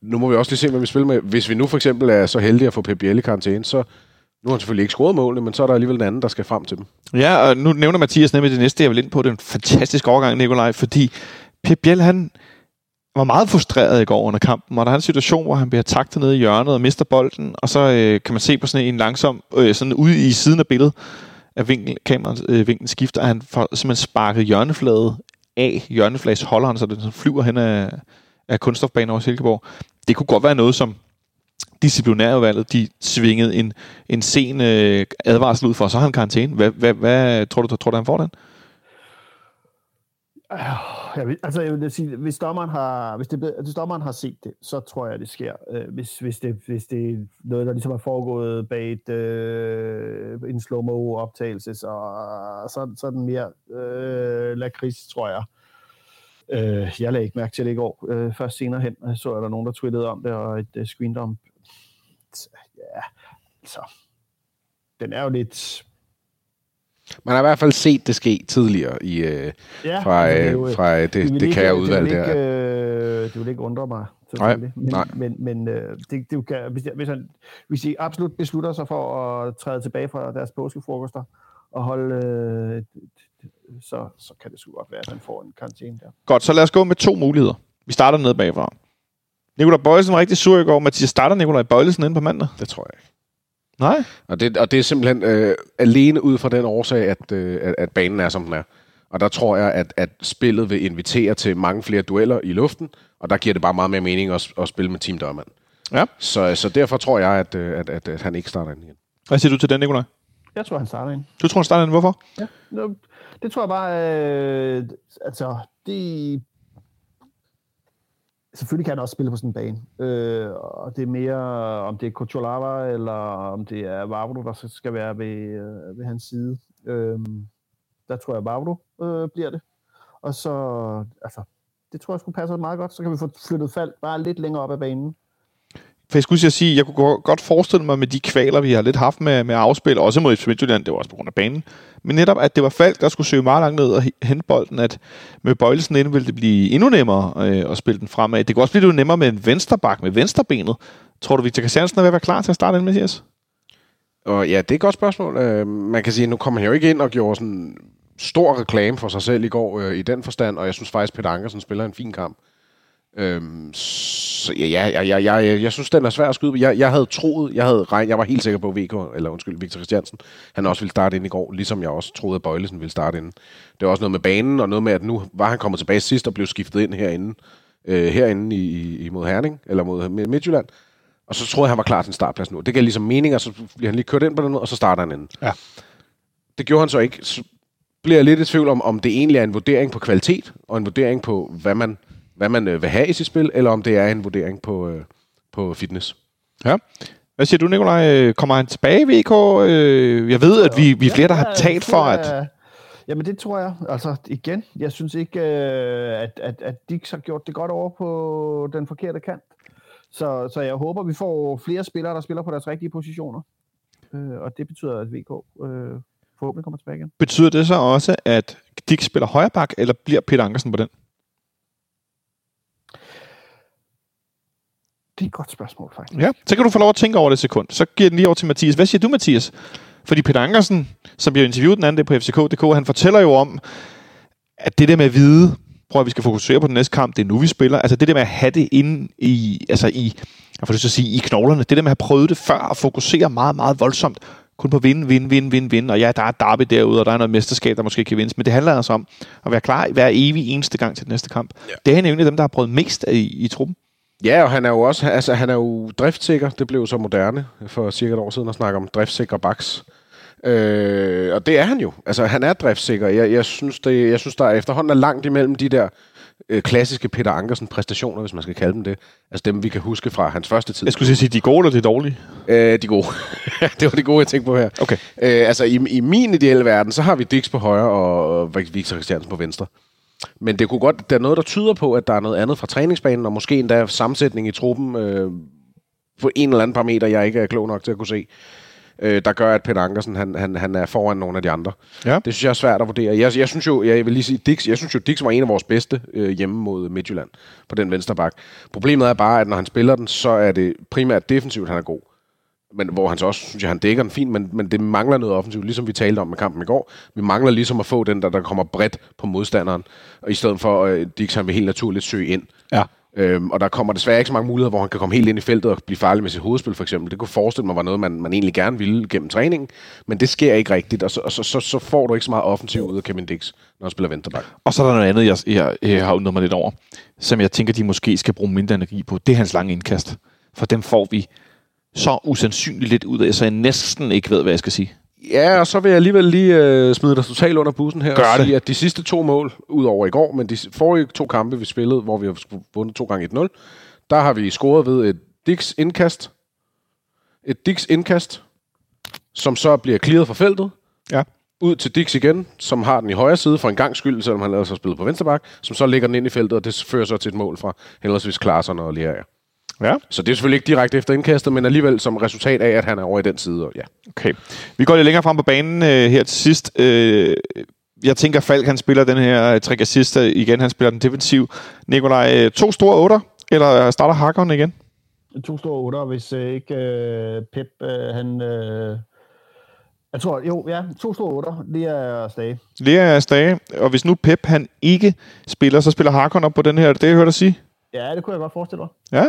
nu må vi også lige se, hvad vi spiller med. Hvis vi nu for eksempel er så heldige at få Pep Biel i karantæne, så Nu har han selvfølgelig ikke scoret målene, men så er der alligevel den anden, der skal frem til dem. Ja, og nu nævner Mathias nemlig det næste, jeg vil ind på. Det er en fantastisk overgang, Nikolaj, fordi Pep Biel, han var meget frustreret i går under kampen, og der er en situation, hvor han bliver taktet ned i hjørnet og mister bolden, og så øh, kan man se på sådan en langsom, øh, sådan ude i siden af billedet, at vinkel, kameras, øh, vinklen skifter, og han får simpelthen sparket hjørneflade af hjørneflagsholderen, så den flyver hen af, af kunststofbanen over Silkeborg. Det kunne godt være noget, som disciplinærudvalget, de svingede en, en sen øh, advarsel ud for, så har han karantæne. Hvad, hvad, hvad tror du, tror du, han får den? Jeg vil, altså, jeg vil sige, hvis dommeren har, hvis det, hvis dommeren har set det, så tror jeg, det sker. Hvis, hvis, det, hvis det er noget, der ligesom er foregået bag et, øh, en slow-mo-optagelse, så, så, så er den mere øh, lakrids, tror jeg. Øh, jeg lagde ikke mærke til det i går. Øh, først senere hen så jeg, der nogen, der twittede om det, og et øh, screendom. Ja, altså, den er jo lidt... Man har i hvert fald set det ske tidligere i, øh, ja, fra, øh, jo, fra øh, det, det kære-udvalg der. Øh, det vil ikke undre mig. Nej, men, nej. Men, men øh, det, det kan, hvis, hvis, han, hvis de absolut beslutter sig for at træde tilbage fra deres påskefrokoster og holde... Øh, så, så kan det sgu godt være, at han får en karantæne der. Godt, så lad os gå med to muligheder. Vi starter ned bagfra. Nicolai Boilesen var rigtig sur i går. Mathias, starter Nicolai Boilesen inde på mandag? Det tror jeg ikke. Nej. Og det, og det er simpelthen øh, alene ud fra den årsag, at, øh, at banen er, som den er. Og der tror jeg, at, at spillet vil invitere til mange flere dueller i luften, og der giver det bare meget mere mening at, at spille med Team Dørmand. Ja. Så, så derfor tror jeg, at, at, at, at han ikke starter ind igen. Hvad siger du til den, Nicolai? Jeg tror, han starter ind. Du tror, han starter ind? Hvorfor? Ja. Det tror jeg bare... Øh, altså, det... Selvfølgelig kan han også spille på sådan en bane, øh, og det er mere, om det er Khocholava, eller om det er Vavro, der skal være ved, øh, ved hans side. Øh, der tror jeg, Vavro øh, bliver det. Og så, altså, det tror jeg skulle passe meget godt. Så kan vi få flyttet Falk bare lidt længere op ad banen. For jeg skulle sige, jeg kunne godt forestille mig med de kvaler, vi har lidt haft med, med afspil, også mod F C Midtjylland, det var også på grund af banen. Men netop, at det var Falk, der skulle søge meget langt ned og hente bolden, at med Boilesen inde ville det blive endnu nemmere øh, at spille den fremad. Det kunne også blive lidt nemmere med en vensterbak, med venstrebenet. Tror du, Victor Christiansen er ved at være klar til at starte ind, Mathias? Og ja, det er et godt spørgsmål. Øh, man kan sige, at nu kommer han jo ikke ind og gjorde sådan stor reklame for sig selv i går øh, i den forstand, og jeg synes faktisk, Peter Ankersen spiller en fin kamp. Øhm, så ja, ja, ja, ja, ja, jeg synes, den er svær at skyde på. Jeg, jeg havde troet, jeg havde regnet, jeg var helt sikker på, at V K, eller undskyld, Victor Christiansen, han også ville starte ind i går, ligesom jeg også troede, at Boilesen ville starte ind. Det var også noget med banen, og noget med, at nu var han kommet tilbage sidst og blev skiftet ind herinde, øh, herinde i, i, mod Herning, eller mod Midtjylland, og så troede jeg, han var klar til en startplads nu. Det gav ligesom mening, og så bliver han lige kørt ind på den, og så starter han inden. Ja. Det gjorde han så ikke. Så bliver jeg lidt i tvivl om, om det egentlig er en vurdering på kvalitet, og en vurdering på, hvad man hvad man vil have i sit spil, eller om det er en vurdering på, øh, på fitness. Ja. Hvad siger du, Nikolaj? Kommer han tilbage i V K? Jeg ved, at vi, vi er flere, der har talt for, at... Jamen, det tror jeg. Altså, igen, jeg synes ikke, at, at, at Diks har gjort det godt over på den forkerte kant. Så, så jeg håber, vi får flere spillere, der spiller på deres rigtige positioner. Og det betyder, at V K øh, forhåbentlig kommer tilbage igen. Betyder det så også, at Diks spiller højre bak, eller bliver Peter Ankersen på den? Det er et godt spørgsmål, faktisk. Ja, så kan du få lov at tænke over det sekund. Så giver den lige over til Mathias. Hvad siger du, Mathias? Fordi Peter Ankersen, som bliver interviewet den anden dag på F C K punktum d k, han fortæller jo om, at det der med at vide, prøv at vi skal fokusere på den næste kamp, det er nu, vi spiller. Altså det der med at have det inde i, altså i, jeg får lyst til at sige, i knoglerne. Det der med at have prøvet det før og fokusere meget, meget voldsomt. Kun på vinde, vinde, vinde, vinde, vinde. Og ja, der er derby derude, og der er noget mesterskab, der måske kan vindes. Men det handler altså om at være klar hver evig eneste gang til den næste kamp. Ja. Det er han jo en af dem, der har prøvet mest i, i truppen. Ja, og han er jo også, altså han er jo driftsikker. Det blev så moderne for cirka et år siden at snakke om driftsikre backs. Øh, og det er han jo. Altså han er driftsikker. Jeg, jeg synes det, jeg synes der efterhånden er langt imellem de der øh, klassiske Peter Ankersen præstationer, hvis man skal kalde dem det. Altså dem vi kan huske fra hans første tid. Jeg skulle sige de gode eller de dårlige? Øh, de gode. Det var de gode jeg tænkte på her. Okay. Øh, altså i, i min ideelle verden så har vi Diks på højre og, og Victor Christiansen på venstre. Men det kunne godt, der er noget, der tyder på, at der er noget andet fra træningsbanen, og måske endda sammensætning i truppen øh, på en eller anden parameter, jeg ikke er klog nok til at kunne se, øh, der gør, at Peter Ankersen han, han, han er foran nogle af de andre. Ja. Det synes jeg er svært at vurdere. Jeg, jeg synes jo, jeg vil lige sige, Diks, jeg synes jo, Diks var en af vores bedste øh, hjemme mod Midtjylland på den venstre bak. Problemet er bare, at når han spiller den, så er det primært defensivt, han er god. men hvor han så også, synes jeg, han dækker den fint, men, men det mangler noget offensivt, ligesom vi talte om med kampen i går. Vi mangler ligesom at få den, der, der kommer bredt på modstanderen, og i stedet for, øh, Diks han vil helt naturligt søge ind. Ja. Øhm, og der kommer desværre ikke så mange muligheder, hvor han kan komme helt ind i feltet og blive farlig med sit hovedspil, for eksempel. Det kunne forestille mig var noget, man, man egentlig gerne ville gennem træningen, men det sker ikke rigtigt, og så, og så, så, så får du ikke så meget offensiv ud af Kevin Diks, når han spiller venstreback. Og så er der noget andet, jeg, jeg, jeg har undret mig lidt over, som jeg tænker, de måske skal bruge mindre energi på. Det er hans lange indkast, for dem får vi så usandsynligt lidt ud af, så jeg næsten ikke ved, hvad jeg skal sige. Ja, og så vil jeg alligevel lige øh, smide dig totalt under bussen her. Gør og sige, det. At de sidste to mål, udover i går, men de forrige to kampe, vi spillede, hvor vi har vundet to gange et nul, der har vi scoret ved et Diks indkast, et Diks indkast, som så bliver clearet fra feltet, ja. Ud til Diks igen, som har den i højre side for en gang skyld, selvom han lader sig spille på venstreback, som så ligger den ind i feltet, og det fører så til et mål fra henholdsvis Claesson og Lerager. Ja. Så det er selvfølgelig ikke direkte efter indkastet, men alligevel som resultat af, at han er over i den side. Ja. Okay. Vi går lidt længere frem på banen øh, her til sidst. Øh, jeg tænker, Falk han spiller den her trick assist igen. Han spiller den defensiv. Nikolaj, to store otter, eller starter Hakkeren igen? To store otter, hvis øh, ikke øh, Pep, øh, han... Øh Jeg tror, jo, ja, to store otter, Lerager Stage. Lerager Stage, og hvis nu Pep han ikke spiller, så spiller Hakkeren op på den her. Det har jeg hørt dig sige. Ja, det kunne jeg godt forestille mig. Ja.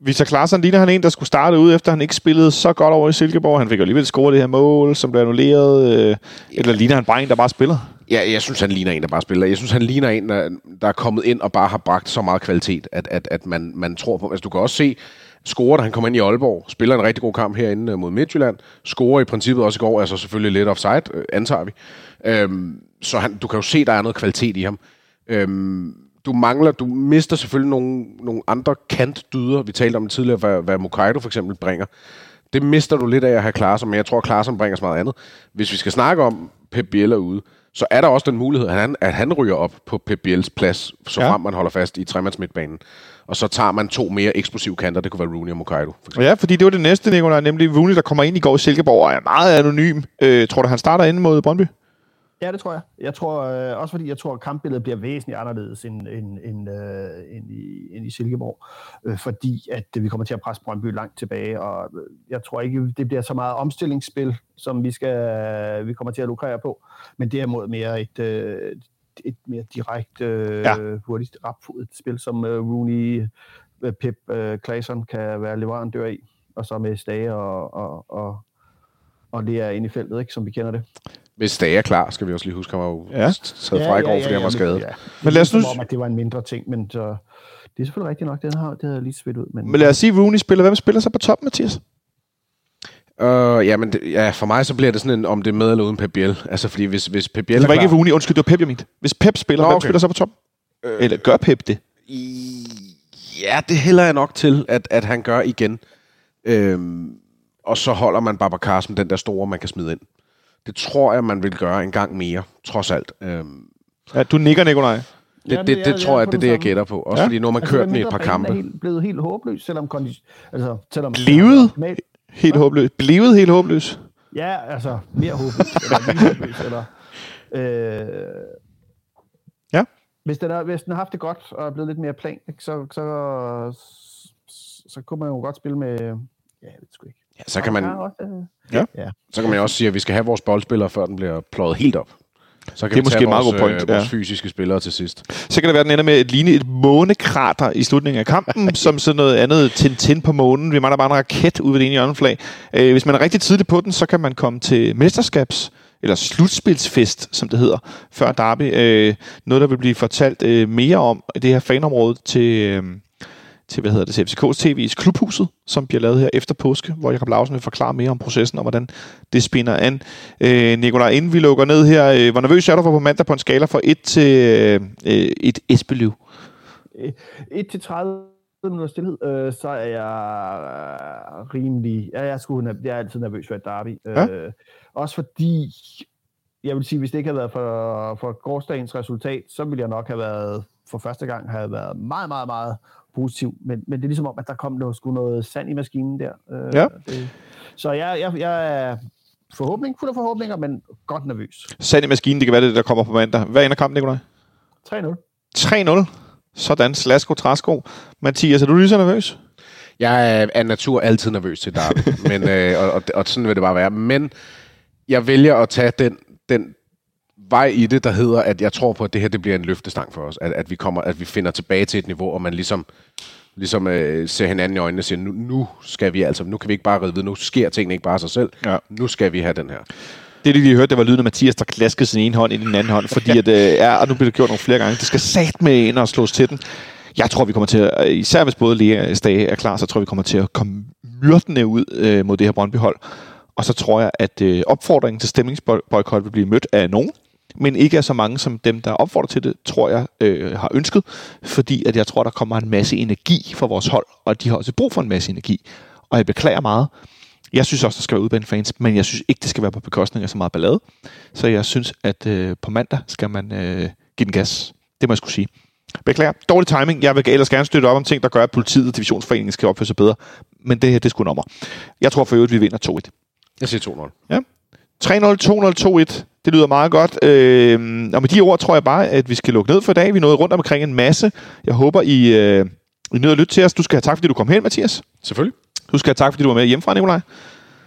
Victor Claesson ligner han en, der skulle starte ud, efter han ikke spillede så godt over i Silkeborg. Han fik jo alligevel scoret det her mål, som blev annulleret. Øh, ja. Eller ligner han bare en, der bare spiller? Ja, jeg synes, han ligner en, der bare spiller. Jeg synes, han ligner en, der, der er kommet ind og bare har bragt så meget kvalitet, at, at, at man, man tror på. Altså, du kan også se, scorer, da han kommer ind i Aalborg, spiller en rigtig god kamp herinde mod Midtjylland, scorer i princippet også i går, altså selvfølgelig lidt offside, antager vi. Øhm, så han, du kan jo se, der er noget kvalitet i ham. Øhm, Du mangler, du mister selvfølgelig nogle, nogle andre kantdyder. Vi talte om det tidligere, hvad, hvad Mukairo for eksempel bringer. Det mister du lidt af at have Claesson, men jeg tror, Claesson bringer så meget andet. Hvis vi skal snakke om Pep Biel ude, så er der også den mulighed, at han, at han ryger op på Pep Biels plads, så frem ja. Man holder fast i tremandsmidtbanen. Og så tager man to mere eksplosive kanter. Det kunne være Rooney og Mukairo. For ja, fordi det var det næste, Nicolai, nemlig Rooney, der kommer ind i går i Silkeborg og er meget anonym. Øh, tror du, han starter inde mod Brøndby? Ja, det tror jeg. Jeg tror øh, også, fordi jeg tror, at kampbilledet bliver væsentligt anderledes end, end, end, øh, end, i, end i Silkeborg, øh, fordi at øh, vi kommer til at presse Brøndby langt tilbage, og øh, jeg tror ikke, det bliver så meget omstillingsspil, som vi skal, øh, vi kommer til at lukrere på, men derimod mere et, øh, et mere direkte, øh, ja. hurtigt rapfodet spil, som øh, Rooney, øh, Pep, øh, Claesson kan være leverandør i, og så med Stage og, og, og, og det er inde i feltet, ikke, som vi kender det. Hvis Stage er klar, skal vi også lige huske, at han var ja. taget fra i går, ja, ja, ja, fordi han var skadet. Ja. Men lad os nu... Det var en mindre ting, men så... det er selvfølgelig rigtigt nok. Den har det havde jeg lige svidt ud. Men, men lad os sige, Rooney spiller. Hvem spiller så på top, Mathias? Uh, ja, men det, ja, for mig så bliver det sådan en, om det er med eller uden Pep Biel. Altså, fordi hvis, hvis Pep Biel det var klar... ikke Rooney. Undskyld, det var Pep, jeg mente. Hvis Pep spiller, nå, okay. Hvem spiller så på top? Øh, eller gør Pep det? I... Ja, det hælder jeg nok til, at, at han gør igen. Øhm, og så holder man Babacar som den der store, man kan smide ind. Det tror jeg, man vil gøre en gang mere, trods alt. Øhm. Ja, du nikker, Nikolaj. Det, det, det, det jeg, tror jeg, det er det, jeg gætter på. Også ja. Fordi nu har man altså, kørt den i et par kampe. Er helt, blevet helt håbløs, selvom... Kondi- altså, selvom Blevet helt, helt håbløs? Blevet helt håbløs? Ja, altså mere håbløs. Eller mere håbløs, eller... Øh, ja. Hvis den, er, hvis den har haft det godt, og er blevet lidt mere plan, ikke, så, så, så, så kunne man jo godt spille med... Ja, jeg ved sgu ikke. Ja, så kan man ja. Ja. Så kan man også sige, at vi skal have vores boldspillere, før den bliver pløjet helt op. Så kan det er vi måske tage vores, meget god point. Øh, vores ja. fysiske spillere til sidst. Så kan det være, at den ender med at ligne et månekrater i slutningen af kampen, som sådan noget andet Tintin på månen. Vi mangler bare en raket ude ved det ene hjørneflag. Øh, hvis man er rigtig tidligt på den, så kan man komme til mesterskabs- eller slutspilsfest, som det hedder, før derby. Øh, noget, der vil blive fortalt øh, mere om i det her fanområde til... Øh, til, hvad hedder det, til F C K's T V's Klubhuset, som bliver lavet her efter påske, hvor Jacob Lausensche vil forklare mere om processen og hvordan det spinner an. Øh, Nikolaj, inden vi lukker ned her, øh, hvor nervøs er du for på mandag på en skala fra et til øh, et Esbeliv? et til tredive minutter stillhed, øh, så er jeg øh, rimelig... Ja, jeg, er sgu, jeg er altid nervøs for et derby. Ja? Øh, også fordi, jeg vil sige, hvis det ikke havde været for, for gårsdagens resultat, så ville jeg nok have været, for første gang, have været meget, meget, meget positiv, men, men det er ligesom om, at der kom noget, sgu noget sand i maskinen der. Øh, ja. Det, så jeg, jeg, jeg er forhåbning, fuld af forhåbninger, men godt nervøs. Sand i maskinen, det kan være det, der kommer på mandag. Hvad ender kampen, Nikolaj? tre nul. tre nul. Sådan, slasko, træsko. Mathias, er du lige så nervøs? Jeg er af natur altid nervøs til derby, men, øh, og, og, og sådan vil det bare være. Men jeg vælger at tage den, den vej i det, der hedder, at jeg tror på, at det her det bliver en løftestang for os. At, at, vi kommer, at vi finder tilbage til et niveau, og man ligesom, ligesom øh, ser hinanden i øjnene og siger, nu, nu skal vi altså, nu kan vi ikke bare ride videre, nu sker tingene ikke bare af sig selv, ja. Nu skal vi have den her. Det, de lige hørte, det var lyden af Mathias, der klaskede sin ene hånd i den anden hånd, fordi at, øh, ja, og nu bliver det gjort nogle flere gange, det skal satme ind og slås til den. Jeg tror, vi kommer til at, især hvis både Lærer Stage er klar, så tror jeg, vi kommer til at komme myrdende ud øh, mod det her Brøndby-hold. Og så tror jeg, at øh, opfordringen til stemningsboykot vil blive mødt af nogen, men ikke af så mange som dem, der opfordrer til det, tror jeg, øh, har ønsket. Fordi at jeg tror, der kommer en masse energi fra vores hold, og de har også brug for en masse energi. Og jeg beklager meget. Jeg synes også, der skal være udbanefans, men jeg synes ikke, det skal være på bekostning af så meget ballade. Så jeg synes, at øh, på mandag skal man øh, give den gas. Det må jeg skulle sige. Beklager. Dårlig timing. Jeg vil ellers gerne støtte op om ting, der gør, at politiet og divisionsforeningen skal opføre sig bedre. Men det her, det er sgu nummer. Jeg tror for øvrigt, vi vinder to et. Jeg siger to nul. Ja. tre nul, to nul, to et. Det lyder meget godt. Øh, og med de ord tror jeg bare, at vi skal lukke ned for i dag. Vi nåede rundt omkring en masse. Jeg håber, I, øh, I nødt at lytte til os. Du skal have tak, fordi du kom hen, Mathias. Selvfølgelig. Du skal have tak, fordi du var med hjemmefra, Nikolaj.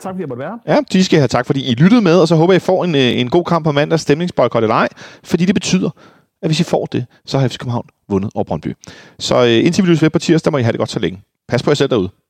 Tak, fordi jeg måtte være. Ja, de skal have tak, fordi I lyttede med. Og så håber jeg, I får en, en god kamp på mandag, stemningsboykot eller ej. Fordi det betyder, at hvis I får det, så har F C København vundet over Brøndby. Så øh, indtil vi lyttes ved på tirsdag, må I have det godt så længe. Pas på jer selv derude.